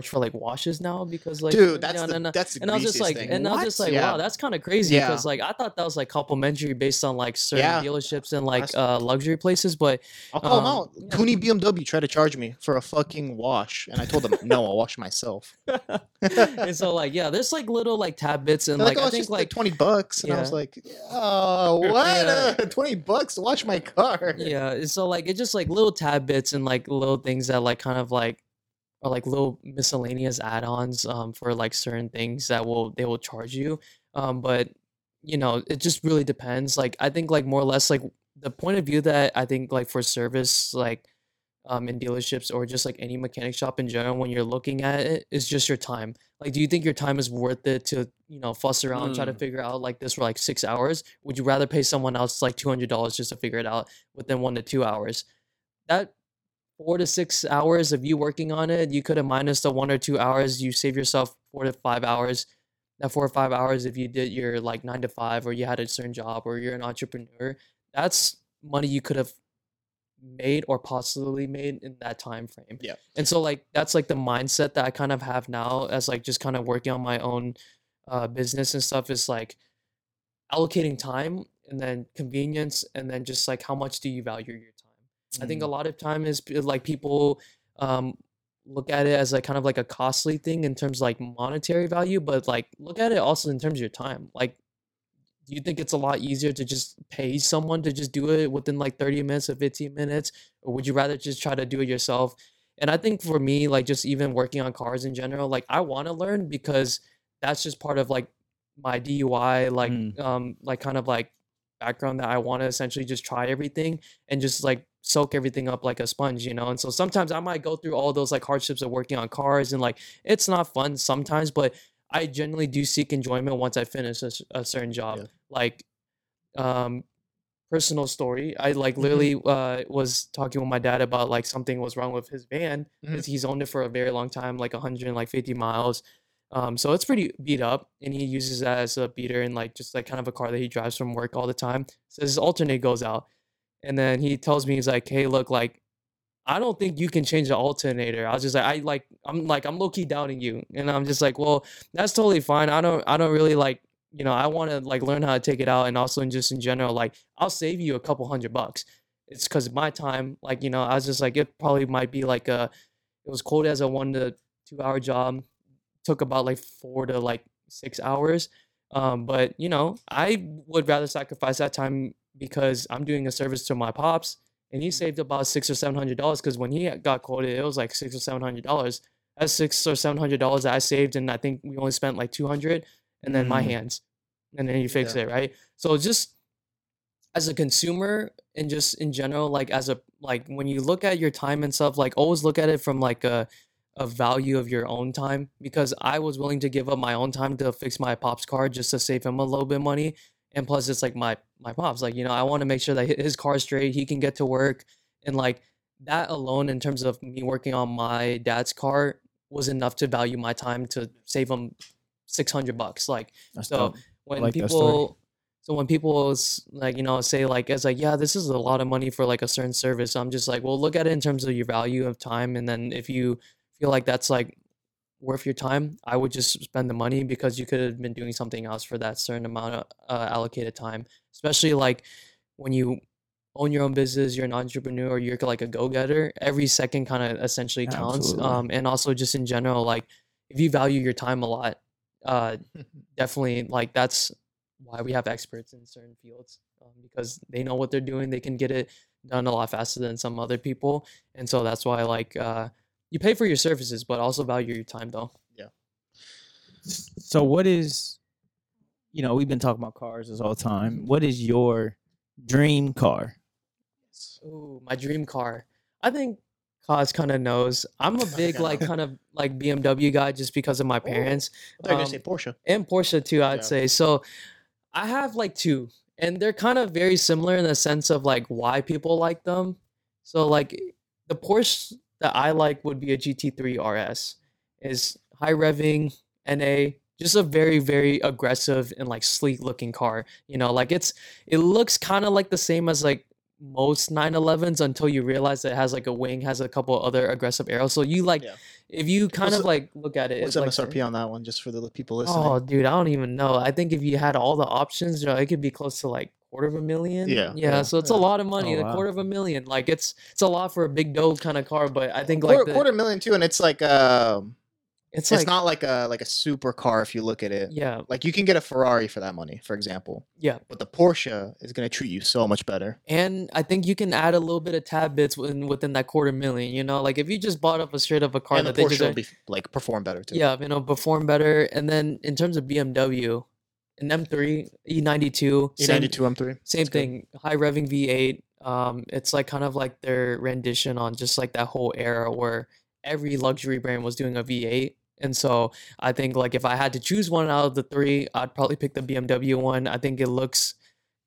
charge for like washes now because like dude that's you know, the, and, that's the and I was just like thing. and what? I was just like yeah. wow, that's kind of crazy yeah. because like I thought that was like complimentary based on like certain yeah. dealerships and like uh luxury places, but I'll call um, out. Yeah. Cooney B M W tried to charge me for a fucking wash and I told them no, I'll wash myself. And so like yeah, there's like little like tab bits and like, like oh, I think like, like twenty bucks and yeah. I was like oh what yeah. uh, twenty bucks to wash my car. Yeah, and so like it's just like little tab bits and like little things that like kind of like are like little miscellaneous add-ons um for like certain things that will they will charge you um but you know it just really depends. Like I think like more or less like the point of view that I think like for service like um in dealerships or just like any mechanic shop in general when you're looking at it is just your time. Like do you think your time is worth it to you know fuss around mm. try to figure out like this for like six hours? Would you rather pay someone else like two hundred dollars just to figure it out within one to two hours? That four to six hours of you working on it, you could have minus the one or two hours. You save yourself four to five hours. That four or five hours, if you did your like nine to five or you had a certain job or you're an entrepreneur, that's money you could have made or possibly made in that time frame. Yeah. And so like, that's like the mindset that I kind of have now as like just kind of working on my own uh, business and stuff is like allocating time and then convenience and then just like how much do you value your time? I think a lot of time is like people um, look at it as like kind of like a costly thing in terms of like monetary value, but like look at it also in terms of your time. Like, do you think it's a lot easier to just pay someone to just do it within like thirty minutes or fifteen minutes, or would you rather just try to do it yourself? And I think for me, like just even working on cars in general, like I want to learn because that's just part of like my D U I, like mm. um, like kind of like background that I want to essentially just try everything and just like soak everything up like a sponge, you know? And so sometimes I might go through all those like hardships of working on cars and like it's not fun sometimes, but I generally do seek enjoyment once I finish a, a certain job. Yeah. Like um personal story, I like literally mm-hmm. uh was talking with my dad about like something was wrong with his van because mm-hmm. he's owned it for a very long time, like one hundred fifty miles, um so it's pretty beat up and he uses that as a beater and like just like kind of a car that he drives from work all the time. So his alternate goes out. And then he tells me, he's like, hey, look, like, I don't think you can change the alternator. I was just like, I like, I'm like, I'm low key doubting you. And I'm just like, well, that's totally fine. I don't, I don't really like, you know, I want to like learn how to take it out. And also in just in general, like, I'll save you a couple hundred bucks. It's because of my time. Like, you know, I was just like, it probably might be like a, it was cold as a one to two hour job. Took about like four to like six hours. Um, but, you know, I would rather sacrifice that time because I'm doing a service to my pops, and he saved about six or seven hundred dollars. Because when he got quoted, it was like six or seven hundred dollars. That's six or seven hundred dollars that I saved, and I think we only spent like two hundred, and then mm. my hands, and then you fix yeah. it, right? So just as a consumer, and just in general, like as a like when you look at your time and stuff, like always look at it from like a a value of your own time. Because I was willing to give up my own time to fix my pops' car just to save him a little bit of money. And plus, it's like my my pops, like, you know, I want to make sure that his car's straight, he can get to work. And like that alone, in terms of me working on my dad's car, was enough to value my time to save him six hundred bucks. Like, that's so dope. when like people, so when people like, you know, say like, it's like, yeah, this is a lot of money for like a certain service. I'm just like, well, look at it in terms of your value of time. And then if you feel like that's like worth your time, I would just spend the money because you could have been doing something else for that certain amount of uh, allocated time. Especially like when you own your own business, you're an entrepreneur, or you're like a go-getter, every second kind of essentially counts. Absolutely. Um and also just in general, like if you value your time a lot, uh definitely, like that's why we have experts in certain fields, um, because they know what they're doing, they can get it done a lot faster than some other people. And so that's why like uh you pay for your services, but also value your time, though. Yeah. So what is, you know, we've been talking about cars this whole time. What is your dream car? Ooh, my dream car. I think Cas kind of knows. I'm a big, like, kind of, like, B M W guy just because of my parents. Oh, I thought um, you were going to say Porsche. And Porsche, too, I'd yeah. say. So I have, like, two. And they're kind of very similar in the sense of, like, why people like them. So, like, the Porsche that I like would be a G T three R S. Is high revving, N A, just a very, very aggressive and like sleek looking car. You know, like it's, it looks kind of like the same as like most nine elevens until you realize it has like a wing, has a couple other aggressive arrows. So you like, yeah. if you kind what's of like look at it, what's it's M S R P like, on that one, just for the people listening? Oh, dude, I don't even know. I think if you had all the options, you know, it could be close to like quarter of a million. Yeah, yeah. yeah. So it's yeah. a lot of money. Oh, wow. A quarter of a million, like it's it's a lot for a big dough kind of car. But I think like quarter, the, quarter million too, and it's like um. It's, like, it's not like a like a super car if you look at it. Yeah. Like you can get a Ferrari for that money, for example. Yeah. But the Porsche is going to treat you so much better. And I think you can add a little bit of tab bits within, within that quarter million, you know? Like if you just bought up a straight up a car and that the Porsche they just, will be like perform better too. Yeah, you know, perform better. And then in terms of B M W, an M three, E ninety-two, E ninety-two same, M three. Same That's thing, good. High revving V eight. Um it's like kind of like their rendition on just like that whole era where every luxury brand was doing a V eight. And so I think like if I had to choose one out of the three, I'd probably pick the B M W one. I think it looks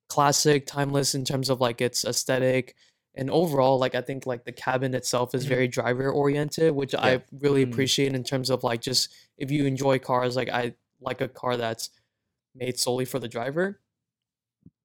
classic, timeless in terms of like its aesthetic. And overall, like I think like the cabin itself is very driver oriented, which yeah. I really mm-hmm. appreciate in terms of like just if you enjoy cars, like I like a car that's made solely for the driver.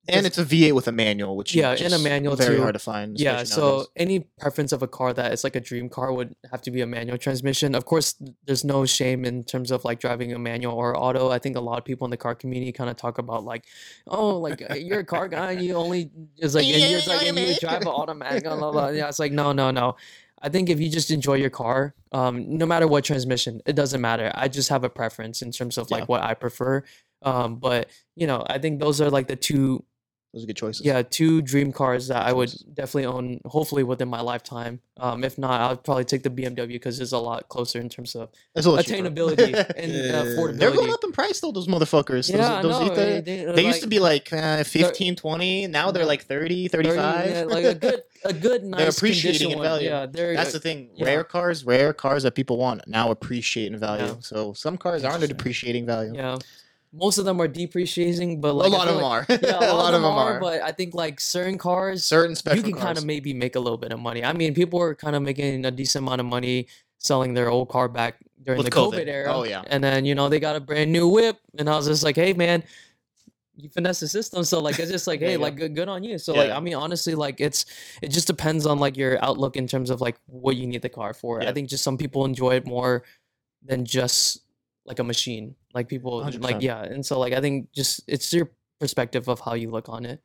And it's a V eight with a manual, which yeah, and a manual very too. hard to find. Yeah, so nowadays. Any preference of a car that is like a dream car would have to be a manual transmission. Of course, there's no shame in terms of like driving a manual or auto. I think a lot of people in the car community kind of talk about like, oh, like you're a car guy, you only is like, yeah, and you're yeah, like, and you drive an automatic, blah, blah, blah. Yeah, it's like no, no, no. I think if you just enjoy your car, um, no matter what transmission, it doesn't matter. I just have a preference in terms of like yeah. what I prefer. Um, but you know, I think those are like the two. Those are good choices. Yeah, two dream cars that I would definitely own, hopefully within my lifetime. Um, if not, I'll probably take the B M W because it's a lot closer in terms of attainability and yeah. uh, affordability. They're going up in price, though, those motherfuckers. Yeah, those, those no, they, they, they used like, to be like uh, fifteen, twenty. Now they're like thirty, thirty-five. thirty, yeah, like a good, a good, nice. They're appreciating in value. Yeah, they're, That's uh, the thing. Yeah. Rare cars, rare cars that people want now appreciate in value. Yeah. So some cars aren't a depreciating value. Yeah. Most of them are depreciating, but like a lot of them like, are. Yeah, a, a lot, lot of them are. are. But I think like certain cars, certain special cars, you can kind of maybe make a little bit of money. I mean, people are kind of making a decent amount of money selling their old car back during With the COVID. COVID era. Oh yeah. And then you know they got a brand new whip, and I was just like, hey man, you finesse the system. So like it's just like, hey, yeah, like good, good on you. So yeah, like yeah. I mean, honestly, like it's it just depends on like your outlook in terms of like what you need the car for. Yeah. I think just some people enjoy it more than just like a machine, like people one hundred percent. Like, yeah. And so like, I think just, it's your perspective of how you look on it.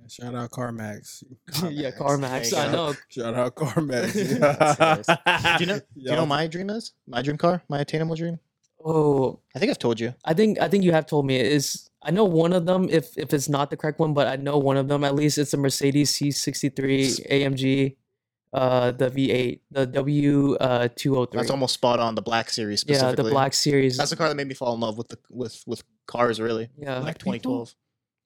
Yeah, shout out CarMax. CarMax. Yeah. CarMax. I know. Shout out CarMax. Yeah. do you know, do you know my dream is my dream car, my attainable dream? Oh, I think I've told you. I think, I think you have told me it is. I know one of them, if, if it's not the correct one, but I know one of them, at least it's a Mercedes C sixty-three A M G. Uh, the V eight, the W uh two oh three. That's almost spot on. The Black Series, specifically. Yeah, the Black Series. That's the car that made me fall in love with the with with cars, really. Yeah, like twenty twelve.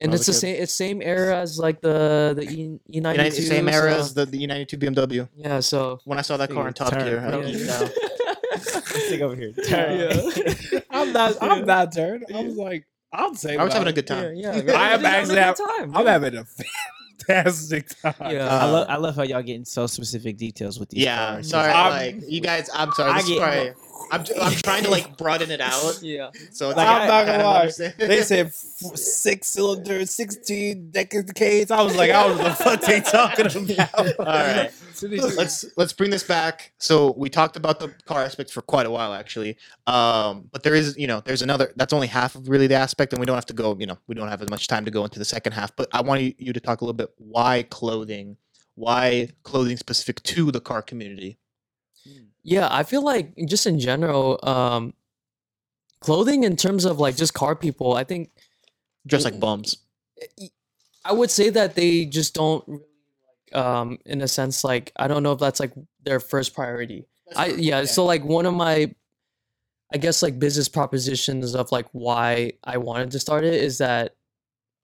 And it's the kid. same, it's same era as like the the E E ninety-two. Same era so. as the the E ninety-two B M W. Yeah, so when I saw that car in Top Gear, I was like, "Stick over here." Yeah. I'm not. I'm not turned. I was like, I'm saying. I was having it. a good time. Yeah, yeah. I am actually. Have, time, I'm having a. Fantastic time. Yeah, uh, I love I love how y'all getting so specific details with these. Yeah, cars. sorry, I'm, like you guys. I'm sorry. This I get, probably, I'm I'm trying to like broaden it out. Yeah. So it's like, I'm not gonna lie. They said f- six cylinders, sixteen decades. I was like, I was like, what they talking about? All right. Let's let's bring this back. So we talked about the car aspects for quite a while, actually. Um, but there is, you know, there's another. That's only half of really the aspect, and we don't have to go. You know, we don't have as much time to go into the second half. But I want you to talk a little bit why clothing, why clothing specific to the car community. Yeah, I feel like just in general, um, clothing in terms of like just car people, I think dress like bums. I would say that they just don't. Um, in a sense, like I don't know if that's like their first priority. I yeah. So like one of my, I guess like business propositions of like why I wanted to start it is that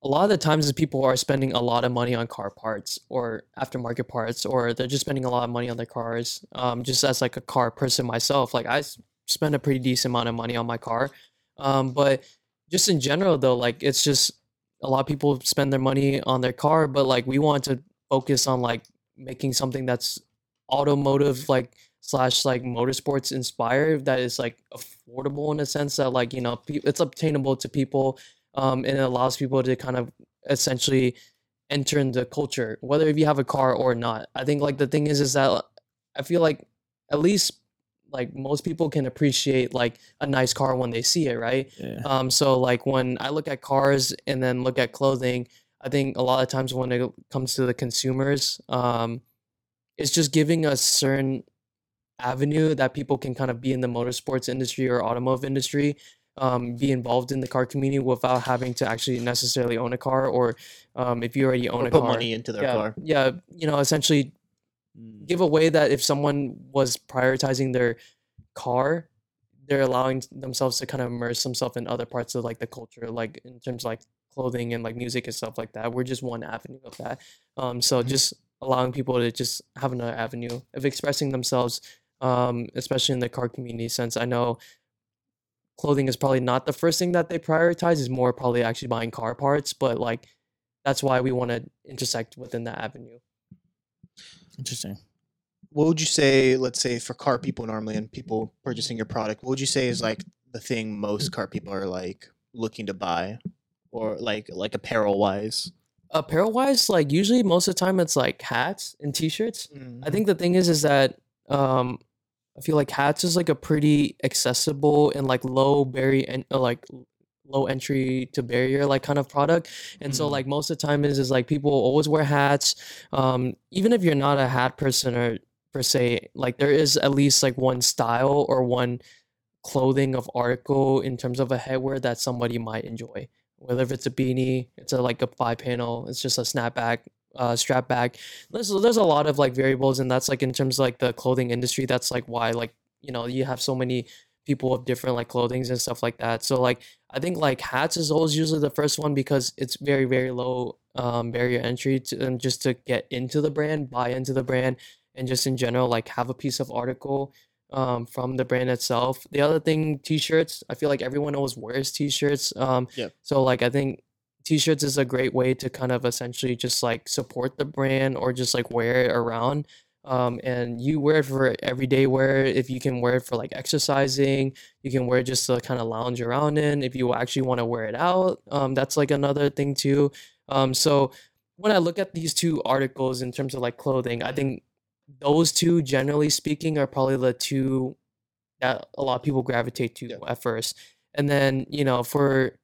a lot of the times the people are spending a lot of money on car parts or aftermarket parts, or they're just spending a lot of money on their cars. Um, just as like a car person myself, like I spend a pretty decent amount of money on my car. Um, but just in general though, like it's just a lot of people spend their money on their car, but like we want to focus on like making something that's automotive like slash like motorsports inspired that is like affordable in a sense that like you know it's obtainable to people um and it allows people to kind of essentially enter in the culture, whether if you have a car or not. I think like the thing is, is that I feel like at least like most people can appreciate like a nice car when they see it, right? Yeah. Um. So like when I look at cars and then look at clothing, I think a lot of times when it comes to the consumers, um, it's just giving a certain avenue that people can kind of be in the motorsports industry or automotive industry, um, be involved in the car community without having to actually necessarily own a car, or um, if you already own or a put car, put money into their yeah, car. Yeah, you know, essentially give away that if someone was prioritizing their car, they're allowing themselves to kind of immerse themselves in other parts of like the culture, like in terms of like clothing and like music and stuff like that. We're just one avenue of that. Um, so mm-hmm. just allowing people to just have another avenue of expressing themselves, um, especially in the car community, since I know clothing is probably not the first thing that they prioritize, is more probably actually buying car parts, but like that's why we want to intersect within that avenue. Interesting. What would you say, let's say for car people normally and people purchasing your product, what would you say is like the thing most car people are like looking to buy, or like like apparel wise? Apparel wise, like usually most of the time it's like hats and t-shirts. Mm-hmm. I think the thing is, is that um, I feel like hats is like a pretty accessible and like low barrier and uh, like low entry to barrier like kind of product, and mm-hmm. so like most of the time is is like people always wear hats, um even if you're not a hat person or per se, like there is at least like one style or one clothing of article in terms of a headwear that somebody might enjoy, whether if it's a beanie, it's a like a five panel, it's just a snapback, uh strap back. There's, there's a lot of like variables, and that's like in terms of like the clothing industry, that's like why like, you know, you have so many people of different like clothings and stuff like that. So like I think like hats is always usually the first one because it's very very low um barrier entry to them, um, just to get into the brand, buy into the brand, and just in general like have a piece of article um from the brand itself. The other thing, t-shirts. I feel like everyone always wears t-shirts, um yeah. so like I think t-shirts is a great way to kind of essentially just like support the brand or just like wear it around. Um, and you wear it for everyday wear. If you can wear it for like exercising, you can wear it just to kind of lounge around in. If you actually want to wear it out, um, that's like another thing too. Um, so when I look at these two articles in terms of like clothing, I think those two, generally speaking, are probably the two that a lot of people gravitate to yeah. at first. And then, you know, for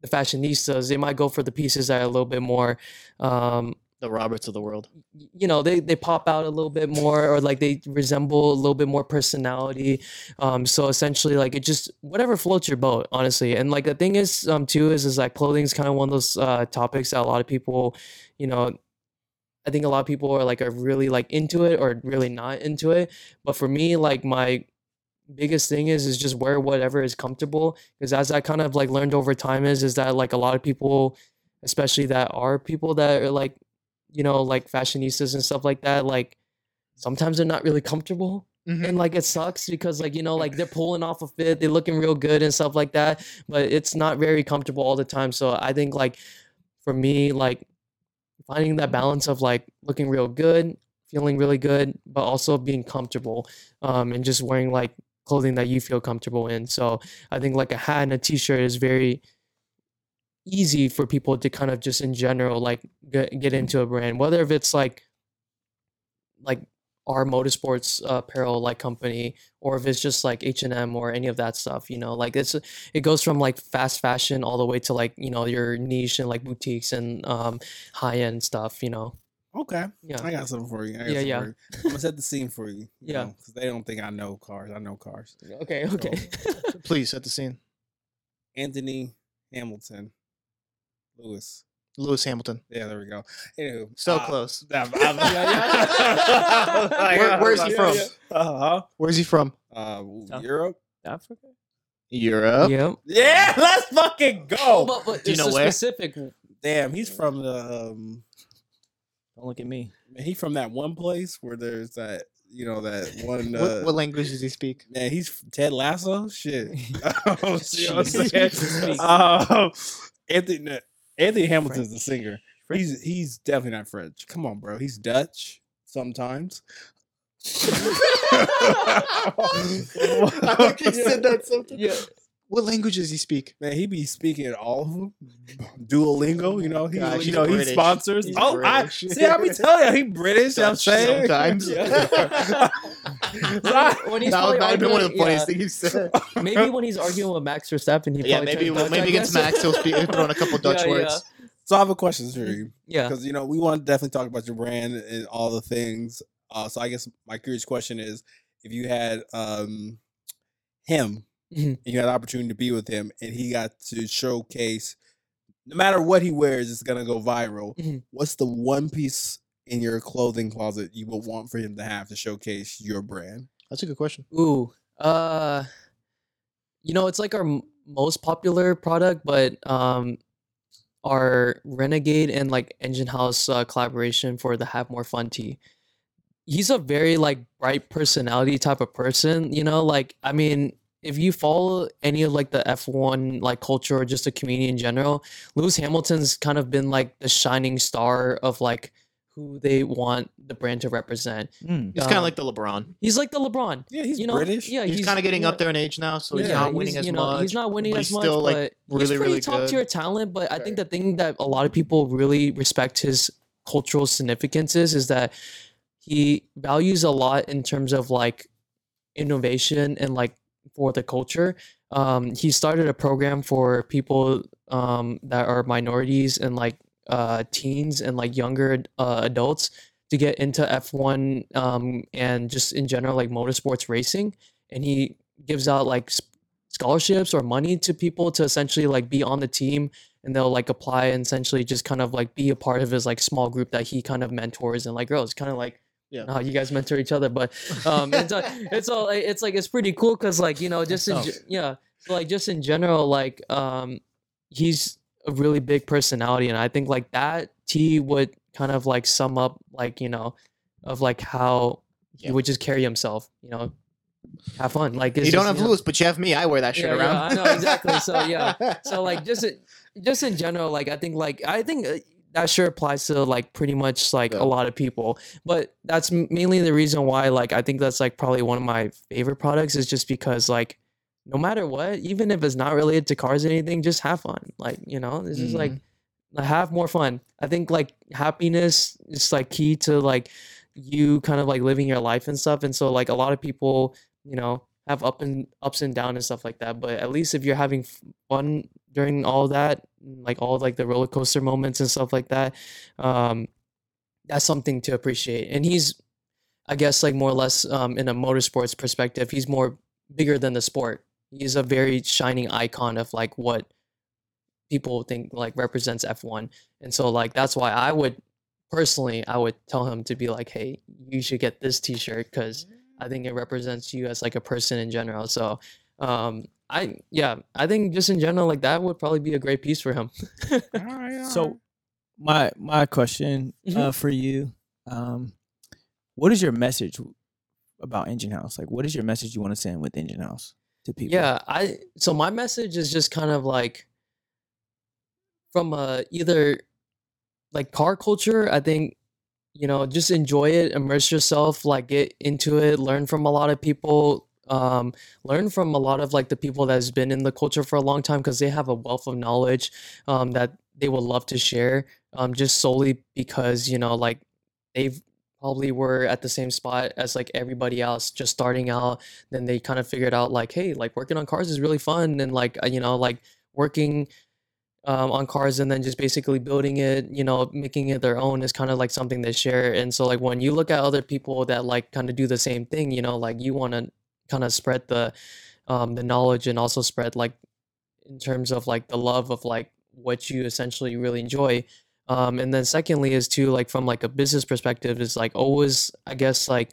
the fashionistas, they might go for the pieces that are a little bit more, um, the Roberts of the world, you know, they they pop out a little bit more, or like they resemble a little bit more personality. Um, so essentially, like it just whatever floats your boat, honestly. And like the thing is, um, too, is is like clothing is kind of one of those uh, topics that a lot of people, you know, I think a lot of people are like are really like into it or really not into it. But for me, like my biggest thing is is just wear whatever is comfortable, because as I kind of like learned over time is is that like a lot of people, especially that are people that are like, you know, like fashionistas and stuff like that, like sometimes they're not really comfortable mm-hmm. and like it sucks because like, you know, like they're pulling off a fit, they're looking real good and stuff like that, but it's not very comfortable all the time. So I think like for me, like finding that balance of like looking real good, feeling really good, but also being comfortable, um, and just wearing like clothing that you feel comfortable in. So I think like a hat and a t-shirt is very easy for people to kind of just in general like get, get into a brand, whether if it's like like our motorsports uh, apparel like company, or if it's just like H and M or any of that stuff, you know, like it's it goes from like fast fashion all the way to like, you know, your niche and like boutiques and um high-end stuff, you know. Okay, yeah, I got something for you. I got yeah yeah you. I'm gonna set the scene for you, you yeah, because they don't think I know cars. I know cars. Okay, okay, so, please set the scene. Anthony Hamilton Lewis. Lewis Hamilton. Yeah, there we go. Anywho, so uh, close. I'm, I'm, yeah, yeah. Where, where's he from? Yeah, yeah. Uh-huh. Where's he from? Uh, Europe? Africa? Europe? Yep. Yeah, let's fucking go. But, but do you know where? Specific... Damn, he's from the... Um... Don't look at me. He's from that one place where there's that... You know that one. Uh, what, what language does he speak? Yeah, he's Ted Lasso. Shit. Oh, shit. um, Anthony Anthony Hamilton's French. The singer. French. He's he's definitely not French. Come on, bro. He's Dutch sometimes. I think he said that sometimes. Yeah. What languages does he speak? Man, he be speaking at all of them. Duolingo, you know. He, Gosh, you know, British. He sponsors. He's oh, I, see, I be telling you, he British. I'm saying sometimes. Yeah. When he's that might be one of the funniest yeah. things he said. Maybe when he's arguing with Max Verstappen, he yeah, maybe Dutch, maybe against Max he'll speak, he'll throw in a couple Dutch yeah, words. Yeah. So I have a question for you. Yeah, because you know we want to definitely talk about your brand and all the things. Uh, so I guess my curious question is, if you had um, him. Mm-hmm. And you had an opportunity to be with him, and he got to showcase. No matter what he wears, it's gonna go viral. Mm-hmm. What's the one piece in your clothing closet you would want for him to have to showcase your brand? That's a good question. Ooh, uh, you know, it's like our m- most popular product, but um, our Renegade and like Enjin Haus uh, collaboration for the Have More Fun tee. He's a very like bright personality type of person. You know, like I mean. If you follow any of like the F one like culture or just the community in general, Lewis Hamilton's kind of been like the shining star of like who they want the brand to represent. Mm. He's um, kind of like the LeBron. He's like the LeBron. Yeah, he's you know, British. Yeah, he's, he's kind of getting yeah. up there in age now, so he's yeah, not winning he's, as you know, much. He's not winning he's as still, much, like, but really, he's pretty really top tier talent. But right. I think the thing that a lot of people really respect his cultural significance is, is that he values a lot in terms of like innovation and like for the culture. Um, he started a program for people um, that are minorities and like uh, teens and like younger uh, adults to get into F one um, and just in general like motorsports racing. And he gives out like scholarships or money to people to essentially like be on the team, and they'll like apply and essentially just kind of like be a part of his like small group that he kind of mentors and like grows. Kind of like Yeah, oh, you guys mentor each other, but um, it's uh, it's all it's like it's pretty cool because like you know just in, yeah, like just in general like um, he's a really big personality, and I think like that T would kind of like sum up like you know of like how yeah. he would just carry himself, you know. Have fun, like you don't just, have you know, Lewis, but you have me. I wear that shit yeah, around. Yeah, I know exactly. So yeah, so like just just in general, like I think like I think. Uh, that sure applies to like pretty much like yeah. a lot of people, but that's mainly the reason why like I think that's like probably one of my favorite products is just because like no matter what, even if it's not related to cars or anything, just have fun. Like you know, this mm-hmm. is like have more fun. I think like happiness is like key to like you kind of like living your life and stuff. And so like a lot of people you know have up and ups and down and stuff like that, but at least if you're having fun during all that, like all like the roller coaster moments and stuff like that, um, that's something to appreciate. And he's, I guess, like more or less um, in a motorsports perspective, he's more bigger than the sport. He's a very shining icon of like what people think like represents F one. And so like that's why I would personally, I would tell him to be like, hey, you should get this T-shirt because I think it represents you as like a person in general. So um I yeah, I think just in general, like that would probably be a great piece for him. all right, all right. So, my my question mm-hmm. uh, for you, um, what is your message about Enjin Haus? Like, what is your message you want to send with Enjin Haus to people? Yeah, I so my message is just kind of like from a, either like car culture. I think you know just enjoy it, immerse yourself, like get into it, learn from a lot of people. Um, learn from a lot of like the people that has been in the culture for a long time because they have a wealth of knowledge um, that they would love to share um, just solely because, you know, like they probably were at the same spot as like everybody else just starting out. Then they kind of figured out like, hey, like working on cars is really fun. And like, you know, like working um, on cars and then just basically building it, you know, making it their own is kind of like something they share. And so like when you look at other people that like kind of do the same thing, you know, like you want to kind of spread the um the knowledge and also spread like in terms of like the love of like what you essentially really enjoy um and then secondly is to like from like a business perspective is like always I guess like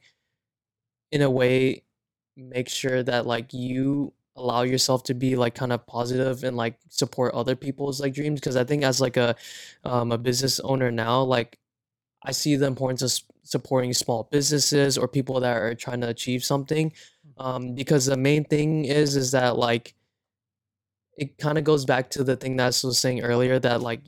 in a way make sure that like you allow yourself to be like kind of positive and like support other people's like dreams because I think as like a um a business owner now like I see the importance of supporting small businesses or people that are trying to achieve something um, because the main thing is is that like it kind of goes back to the thing that I was saying earlier that like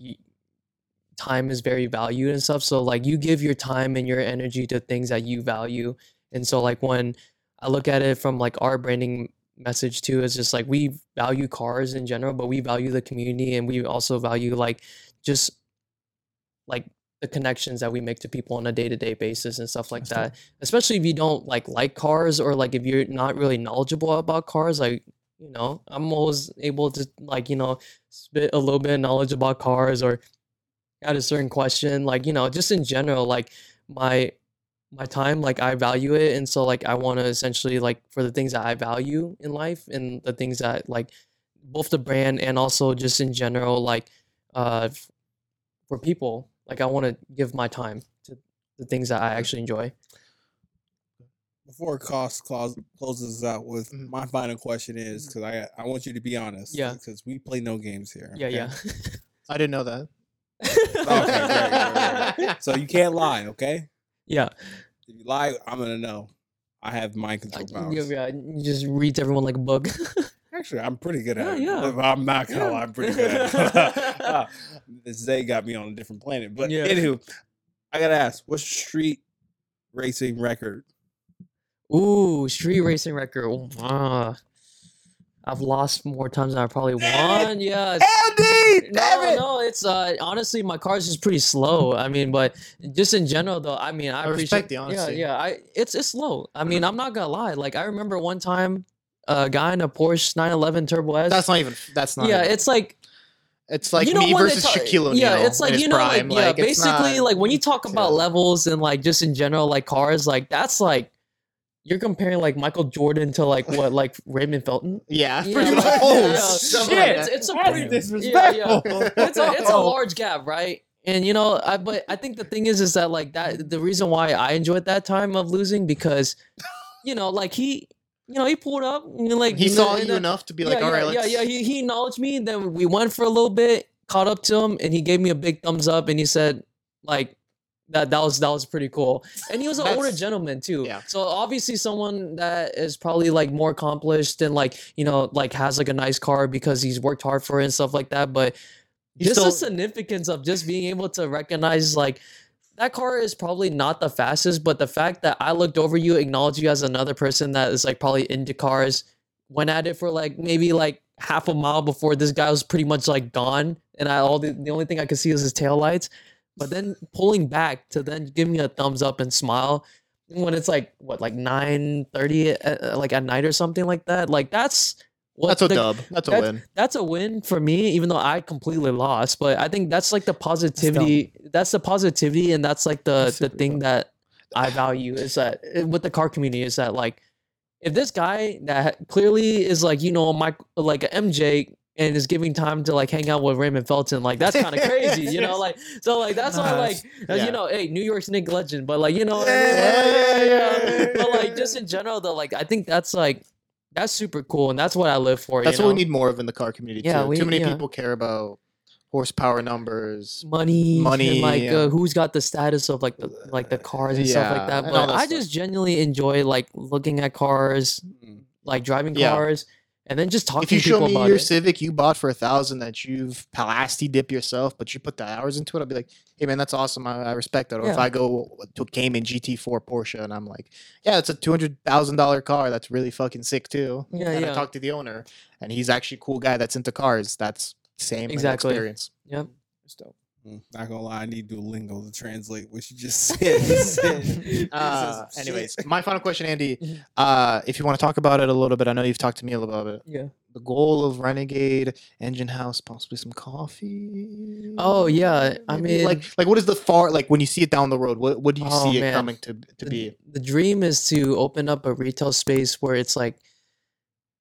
time is very valued and stuff. So like you give your time and your energy to things that you value. And so like when I look at it from like our branding message too is just like, we value cars in general, but we value the community, and we also value like just like the connections that we make to people on a day-to-day basis and stuff like that. Especially if you don't like like cars, or like if you're not really knowledgeable about cars, like, you know, I'm always able to like, you know, spit a little bit of knowledge about cars, or at a certain question, like, you know, just in general, like my my time, like I value it. And so like I want to essentially like, for the things that I value in life and the things that like both the brand and also just in general, like uh for people, like I want to give my time to the things that I actually enjoy. Before Cost closes out with my final question is, because I I want you to be honest. Yeah. Because we play no games here. Okay? Yeah, yeah. I didn't know that. Okay, right, right, right. So you can't lie, okay? Yeah. If you lie, I'm gonna know. I have mind control powers. Yeah, you just read everyone like a book. Actually, I'm pretty good at yeah, it. Yeah. I'm not gonna yeah. lie, I'm pretty good at it. Zay got me on a different planet. But yeah. Anywho, I gotta ask, what's your street racing record? Ooh, street racing record. Uh, I've lost more times than I probably won. Yeah. Andy, damn it. No, no, it's uh, honestly, my car's just pretty slow. I mean, but just in general, though, I mean, I, I respect the honesty. Yeah, yeah. I it's it's slow. I mean, I'm not gonna lie. Like, I remember one time, a guy in a Porsche nine eleven Turbo S. That's not even. That's not. Yeah, even. It's like. It's like you know, me versus ta- Shaquille O'Neal. Yeah, it's like, you know, like, yeah, like, basically, not, like when you talk about yeah. levels and like just in general, like cars, like that's like. You're comparing like Michael Jordan to like what, like Raymond Felton? Yeah. yeah pretty much. Like, oh, yeah. shit. It's, it's a pretty disrespectful. Yeah, yeah. It's, a, it's a large gap, right? And, you know, I but I think the thing is, is that like that, the reason why I enjoyed that time of losing, because, you know, like he, you know, he pulled up and like, he saw you enough to be like, all right, let's. Yeah, yeah. He, he acknowledged me. Then we went for a little bit, caught up to him, and he gave me a big thumbs up. And he said, like, That that was that was pretty cool, and he was an That's, older gentleman too. Yeah. So obviously, someone that is probably like more accomplished and like you know like has like a nice car because he's worked hard for it and stuff like that. But just still, the significance of just being able to recognize like that car is probably not the fastest, but the fact that I looked over you, acknowledged you as another person that is like probably into cars, went at it for like maybe like half a mile before this guy was pretty much like gone, and I all the, the only thing I could see was his taillights. But then pulling back to then give me a thumbs up and smile when it's like, what, like nine thirty like at night or something like that. Like that's what that's a the, dub. That's a that, win. That's a win for me, even though I completely lost. But I think that's like the positivity. That's, that's the positivity. And that's like the, that's the thing dumb. that I value is that with the car community is that like, if this guy that clearly is like, you know, my, like an M J, and is giving time to like hang out with Raymond Felton, like that's kind of crazy, you know. Like so, like that's why, like yeah. you know, hey, New York's Nick Legend, but like you know, yeah, yeah, yeah. but like just in general, though, like I think that's like that's super cool, and that's what I live for. That's you know? What we need more of in the car community. Yeah, too. We, too many yeah. people care about horsepower numbers, money, money, and like yeah. uh, who's got the status of like the like the cars and yeah, stuff like that. But I stuff. just genuinely enjoy like looking at cars, like driving yeah. cars. And then just talking to people about it. If you show me your it. Civic you bought for a thousand that you've plasti dip yourself, but you put the hours into it, I'll be like, hey man, that's awesome. I, I respect that. Or yeah. if I go to a Cayman G T four Porsche and I'm like, yeah, it's a two hundred thousand dollar car. That's really fucking sick too. Yeah, and yeah. I talk to the owner, and he's actually a cool guy that's into cars. That's same exactly. experience. Yep. It's dope. Not gonna lie, I need Duolingo to translate what you just said. uh, anyways, my final question, Andy. Uh, if you want to talk about it a little bit, I know you've talked to me a little bit. Yeah. The goal of Renegade, Enjin Haus, possibly some coffee. Oh yeah, I maybe. mean, like, like what is the far like when you see it down the road? What what do you oh, see man. it coming to to the, be? The dream is to open up a retail space where it's like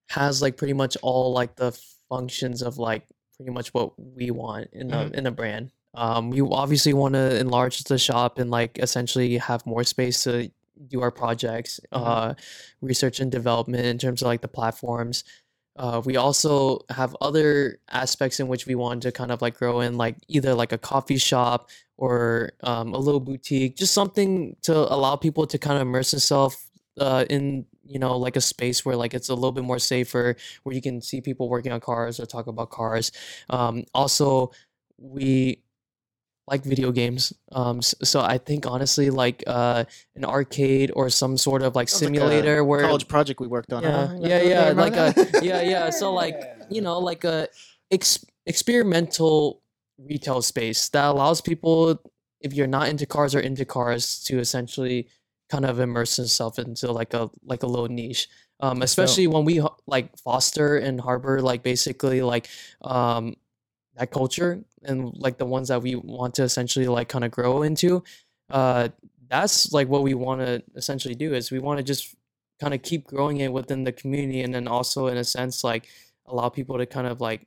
has like pretty much all like the functions of like pretty much what we want in mm-hmm. a in a brand. Um, we obviously want to enlarge the shop and like essentially have more space to do our projects, mm-hmm. uh, research and development in terms of like the platforms. Uh, we also have other aspects in which we want to kind of like grow in, like either like a coffee shop or um, a little boutique, just something to allow people to kind of immerse themselves uh, in, you know, like a space where like it's a little bit more safer, where you can see people working on cars or talk about cars. Um, also, we like video games. Um, so I think honestly, like uh, an arcade or some sort of like simulator like a where college project we worked on. Yeah, huh? yeah, yeah, yeah like a, yeah, yeah. So like you know, like a ex- experimental retail space that allows people, if you're not into cars or into cars, to essentially kind of immerse themselves into like a like a little niche. Um, especially so, when we like foster and harbor like basically like um, that culture and like the ones that we want to essentially like kind of grow into, uh, that's like what we want to essentially do is we want to just kind of keep growing it within the community, and then also in a sense like allow people to kind of like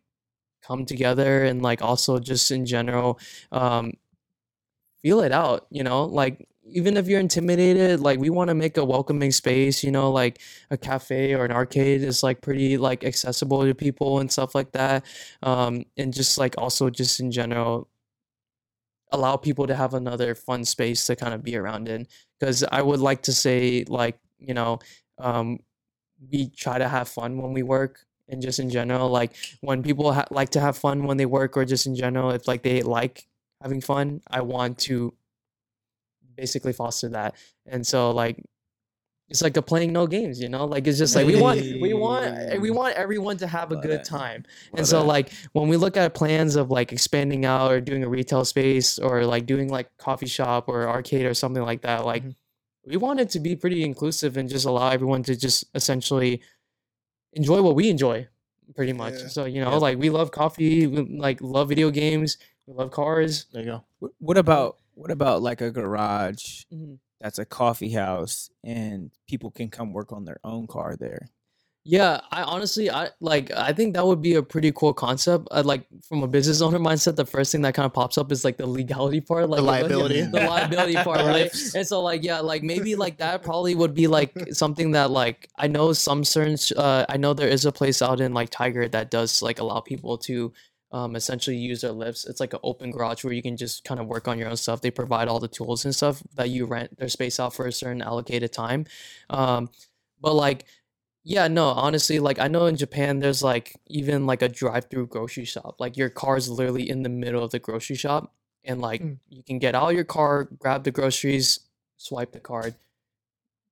come together and like also just in general um, feel it out, you know, like. Even if you're intimidated, like we want to make a welcoming space, you know, like a cafe or an arcade is like pretty like accessible to people and stuff like that. Um, and just like also just in general, allow people to have another fun space to kind of be around in. Because I would like to say like, you know, um, we try to have fun when we work. And just in general, like when people ha- like to have fun when they work, or just in general, if like they like having fun, I want to basically foster that. And so like it's like a playing no games, you know, like it's just like we want we want we want everyone to have a Love good that. time. Love and so that. Like when we look at plans of like expanding out or doing a retail space or like doing like coffee shop or arcade or something like that, like mm-hmm. we want it to be pretty inclusive and just allow everyone to just essentially enjoy what we enjoy pretty much. Yeah. So you know, yeah. like we love coffee, we like love video games, we love cars. There you go. What about What about like a garage mm-hmm. that's a coffee house and people can come work on their own car there? Yeah, I honestly, I like, I think that would be a pretty cool concept. I'd like from a business owner mindset, the first thing that kind of pops up is like the legality part, like the liability, the, the liability part, right? And so like, yeah, like maybe like that probably would be like something that like, I know some certain, uh, I know there is a place out in like Tiger that does like allow people to Um, essentially use their lifts. It's like an open garage where you can just kind of work on your own stuff. They provide all the tools and stuff that you rent their space out for a certain allocated time. Um, but like, yeah, no, honestly, like I know in Japan, there's like even like a drive-through grocery shop. Like your car's literally in the middle of the grocery shop, and like mm. you can get out of your car, grab the groceries, swipe the card,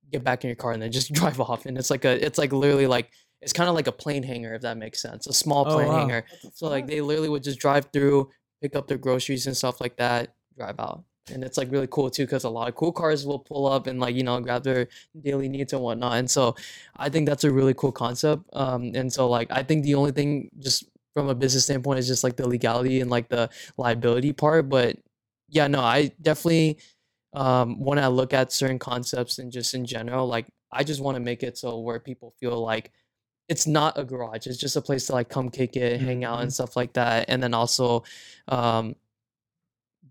get back in your car, and then just drive off. And it's like a, it's like literally like, it's kind of like a plane hanger, if that makes sense, a small plane oh, wow. hanger. So like they literally would just drive through, pick up their groceries and stuff like that, drive out. And it's like really cool too, because a lot of cool cars will pull up and like, you know, grab their daily needs and whatnot. And so I think that's a really cool concept. Um, and so like, I think the only thing just from a business standpoint is just like the legality and like the liability part. But yeah, no, I definitely, um, when I look at certain concepts and just in general, like I just want to make it so where people feel like, it's not a garage. It's just a place to like come kick it, mm-hmm. hang out and stuff like that. And then also um,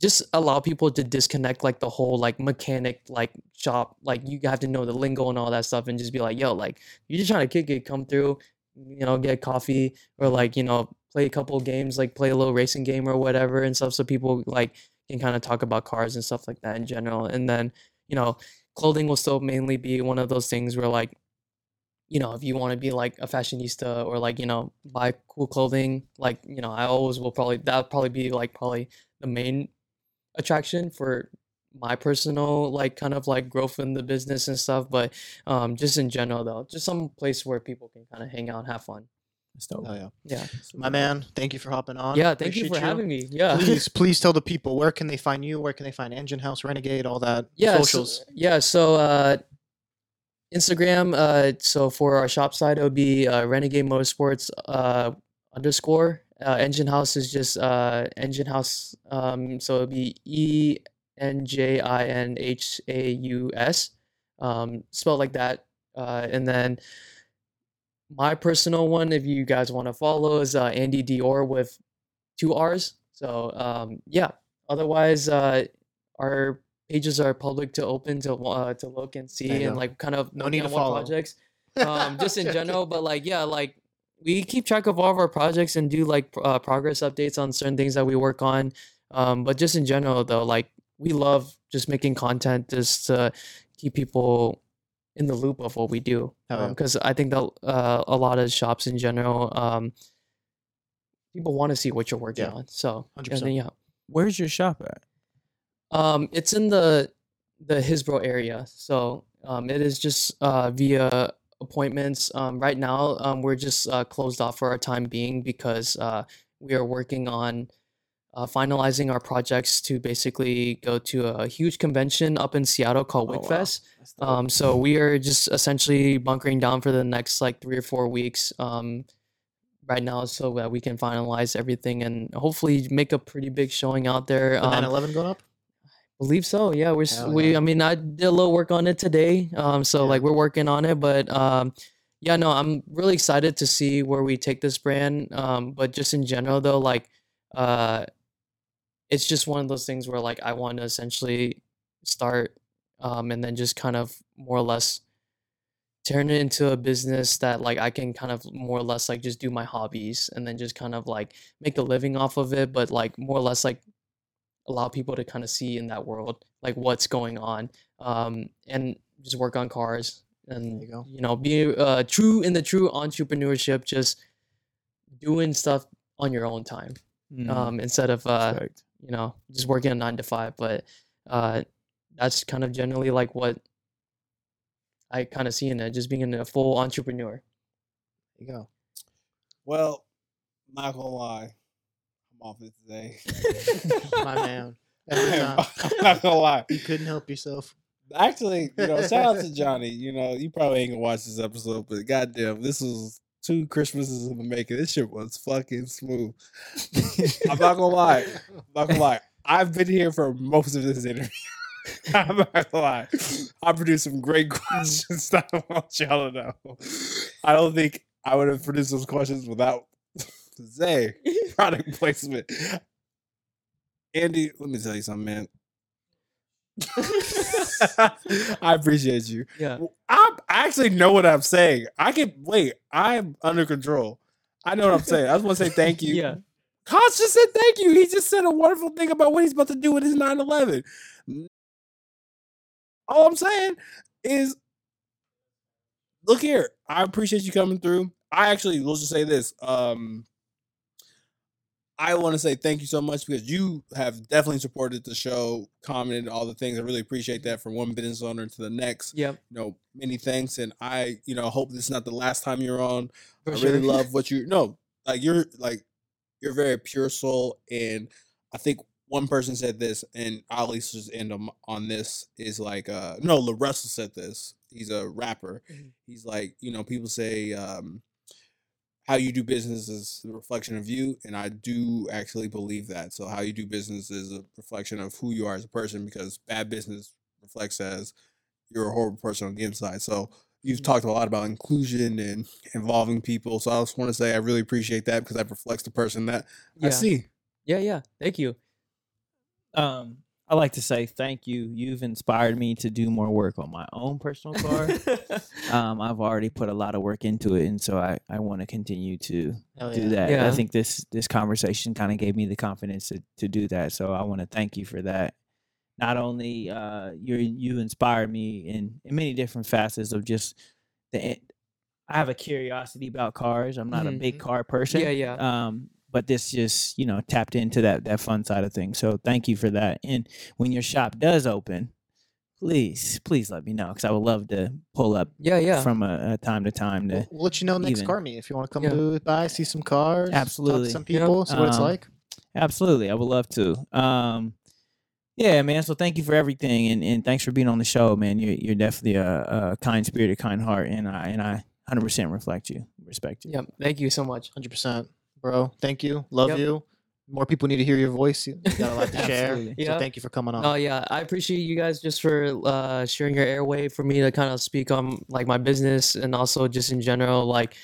just allow people to disconnect like the whole like mechanic, like shop, like you have to know the lingo and all that stuff and just be like, yo, like you're just trying to kick it, come through, you know, get coffee or like, you know, play a couple of games, like play a little racing game or whatever and stuff. So people like can kind of talk about cars and stuff like that in general. And then, you know, clothing will still mainly be one of those things where like, you know, if you want to be like a fashionista or like, you know, buy cool clothing, like, you know, I always will probably, that'll probably be like probably the main attraction for my personal, like kind of like growth in the business and stuff. But um, just in general though, just some place where people can kind of hang out and have fun. Dope. Oh yeah. Yeah. My man, thank you for hopping on. Yeah, thank Appreciate you for you. having me. Yeah. Please, please tell the people, where can they find you? Where can they find Enjin Haus, Renegade, all that? Yeah. Socials. So, yeah. So, uh, Instagram, uh, so for our shop side, it would be uh, Renegade Motorsports uh, underscore. Uh, Enjin Haus is just uh, Enjin Haus, um, so it would be E N J I N H A U S, um, spelled like that. Uh, and then my personal one, if you guys want to follow, is uh, Andy Dior with two R's. So, um, yeah, otherwise, uh, our pages are public to open to uh, to look and see and like kind of no need to follow projects, um, just in general. But like yeah, like we keep track of all of our projects and do like uh, progress updates on certain things that we work on. Um, but just in general though, like we love just making content just to keep people in the loop of what we do, because um, I think that uh, a lot of shops in general, um, people want to see what you're working yeah. on. So one hundred percent. And then, yeah, where's your shop at? Um, it's in the the Hillsborough area, so um, it is just uh, via appointments. Um, right now, um, we're just uh, closed off for our time being because uh, we are working on uh, finalizing our projects to basically go to a huge convention up in Seattle called oh, WICFest. Wow. Um, so we are just essentially bunkering down for the next like three or four weeks um, right now, so that we can finalize everything and hopefully make a pretty big showing out there. The um, nine eleven going up? Believe so. Yeah, we're Hell we. Yeah. I mean, I did a little work on it today. Um, so yeah. like we're working on it, but um, yeah, no, I'm really excited to see where we take this brand. Um, but just in general, though, like, uh, it's just one of those things where like I want to essentially start, um, and then just kind of more or less turn it into a business that like I can kind of more or less like just do my hobbies and then just kind of like make a living off of it, but like more or less like allow people to kind of see in that world like what's going on, um, and just work on cars and you, you know be uh, true in the true entrepreneurship, just doing stuff on your own time, mm. um, instead of uh, you know just working a nine to five. But uh, that's kind of generally like what I kind of see in it, just being a full entrepreneur. There you go. Well, I'm not gonna lie. Off it today, my man. I'm not gonna lie, you couldn't help yourself. Actually, you know, shout out to Johnny. You know, you probably ain't gonna watch this episode, but goddamn, this was two Christmases in the making. This shit was fucking smooth. I'm not gonna lie. I'm not gonna lie. I've been here for most of this interview. I'm not gonna lie. I produced some great questions. I want y'all to know. I don't think I would have produced those questions without Zay. Product placement. Andy, let me tell you something, man. I appreciate you. Yeah. I actually know what I'm saying. I can wait. I'm under control. I know what I'm saying. I just want to say thank you. Yeah. Cas just said thank you. He just said a wonderful thing about what he's about to do with his nine eleven. All I'm saying is, look here. I appreciate you coming through. I actually, let's just say this. Um, I want to say thank you so much because you have definitely supported the show, commented all the things. I really appreciate that from one business owner to the next. Yep. You know, many thanks. And I, you know, hope this is not the last time you're on. For I sure. really love what you, no, like you're like, you're very pure soul. And I think one person said this, and I'll at least just end on, on this is like, uh, no, La Russell said this. He's a rapper. He's like, you know, people say, um, how you do business is a reflection of you. And I do actually believe that. So how you do business is a reflection of who you are as a person, because bad business reflects as you're a horrible person on the inside. So you've talked a lot about inclusion and involving people. So I just want to say, I really appreciate that because that reflects the person that yeah. I see. Yeah. Yeah. Thank you. Um, I like to say thank you. You've inspired me to do more work on my own personal car. um, I've already put a lot of work into it, and so I, I want to continue to Hell do yeah. that. Yeah. I think this this conversation kind of gave me the confidence to, to do that, so I want to thank you for that. Not only uh, you you inspired me in, in many different facets of just the – I have a curiosity about cars. I'm not mm-hmm. a big car person. Yeah, yeah. Um, But this just, you know, tapped into that that fun side of things. So thank you for that. And when your shop does open, please, please let me know because I would love to pull up. Yeah, yeah. From a, a time to time to. We'll, we'll let you know next even. car meet if you want to come yeah. by, see some cars, absolutely, talk to some people, see what um, it's like. Absolutely, I would love to. Um, yeah, man. So thank you for everything, and, and thanks for being on the show, man. You're you're definitely a, a kind spirited, kind heart, and I and I one hundred percent reflect you, respect you. Yep. Thank you so much. one hundred percent. Bro, thank you. Love yep. you. More people need to hear your voice. You got a lot to share. Yep. So thank you for coming on. Oh, yeah. I appreciate you guys just for uh, sharing your airway for me to kind of speak on like my business and also just in general, like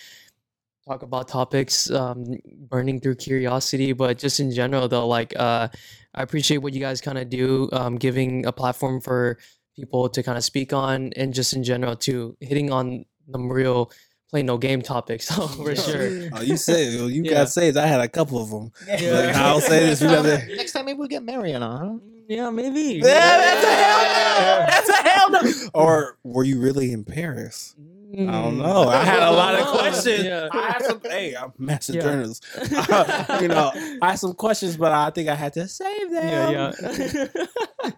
talk about topics, um, burning through curiosity. But just in general, though, like uh, I appreciate what you guys kind of do, um, giving a platform for people to kind of speak on and just in general, too, hitting on the real Play No Game topics, so for sure. Oh, you saved. You yeah. got saved. I had a couple of them. Yeah. Like, I'll say this. You know, next time maybe we'll get Marion on. Huh? Yeah, maybe. Yeah, that's a hell no. That's a hell no. Or were you really in Paris? Mm. I don't know. I had a lot of questions. Yeah. I had some, hey, I'm master yeah. journalist. Uh, you know, I had some questions, but I think I had to save them. Yeah, yeah.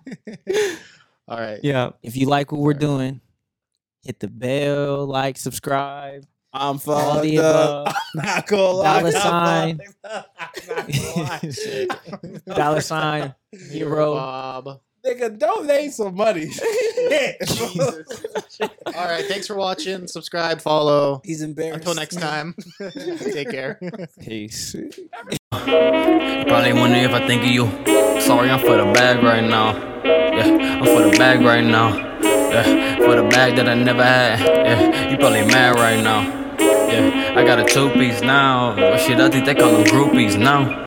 All right. Yeah. If you like what we're doing, hit the bell, like, subscribe. I'm fucked up. I'm not gonna lie. Dollar sign. Dollar sign. Hero. Bob. Nigga, donate some money. Jesus. All right. Thanks for watching. Subscribe. Follow. He's embarrassed. Until next time. Take care. Peace. Probably wondering if I think of you. Sorry, I'm for the bag right now. Yeah, I'm for the bag right now. Yeah, for the bag that I never had. Yeah, you probably mad right now. Yeah, I got a two-piece now. Shit, I think they call them groupies now.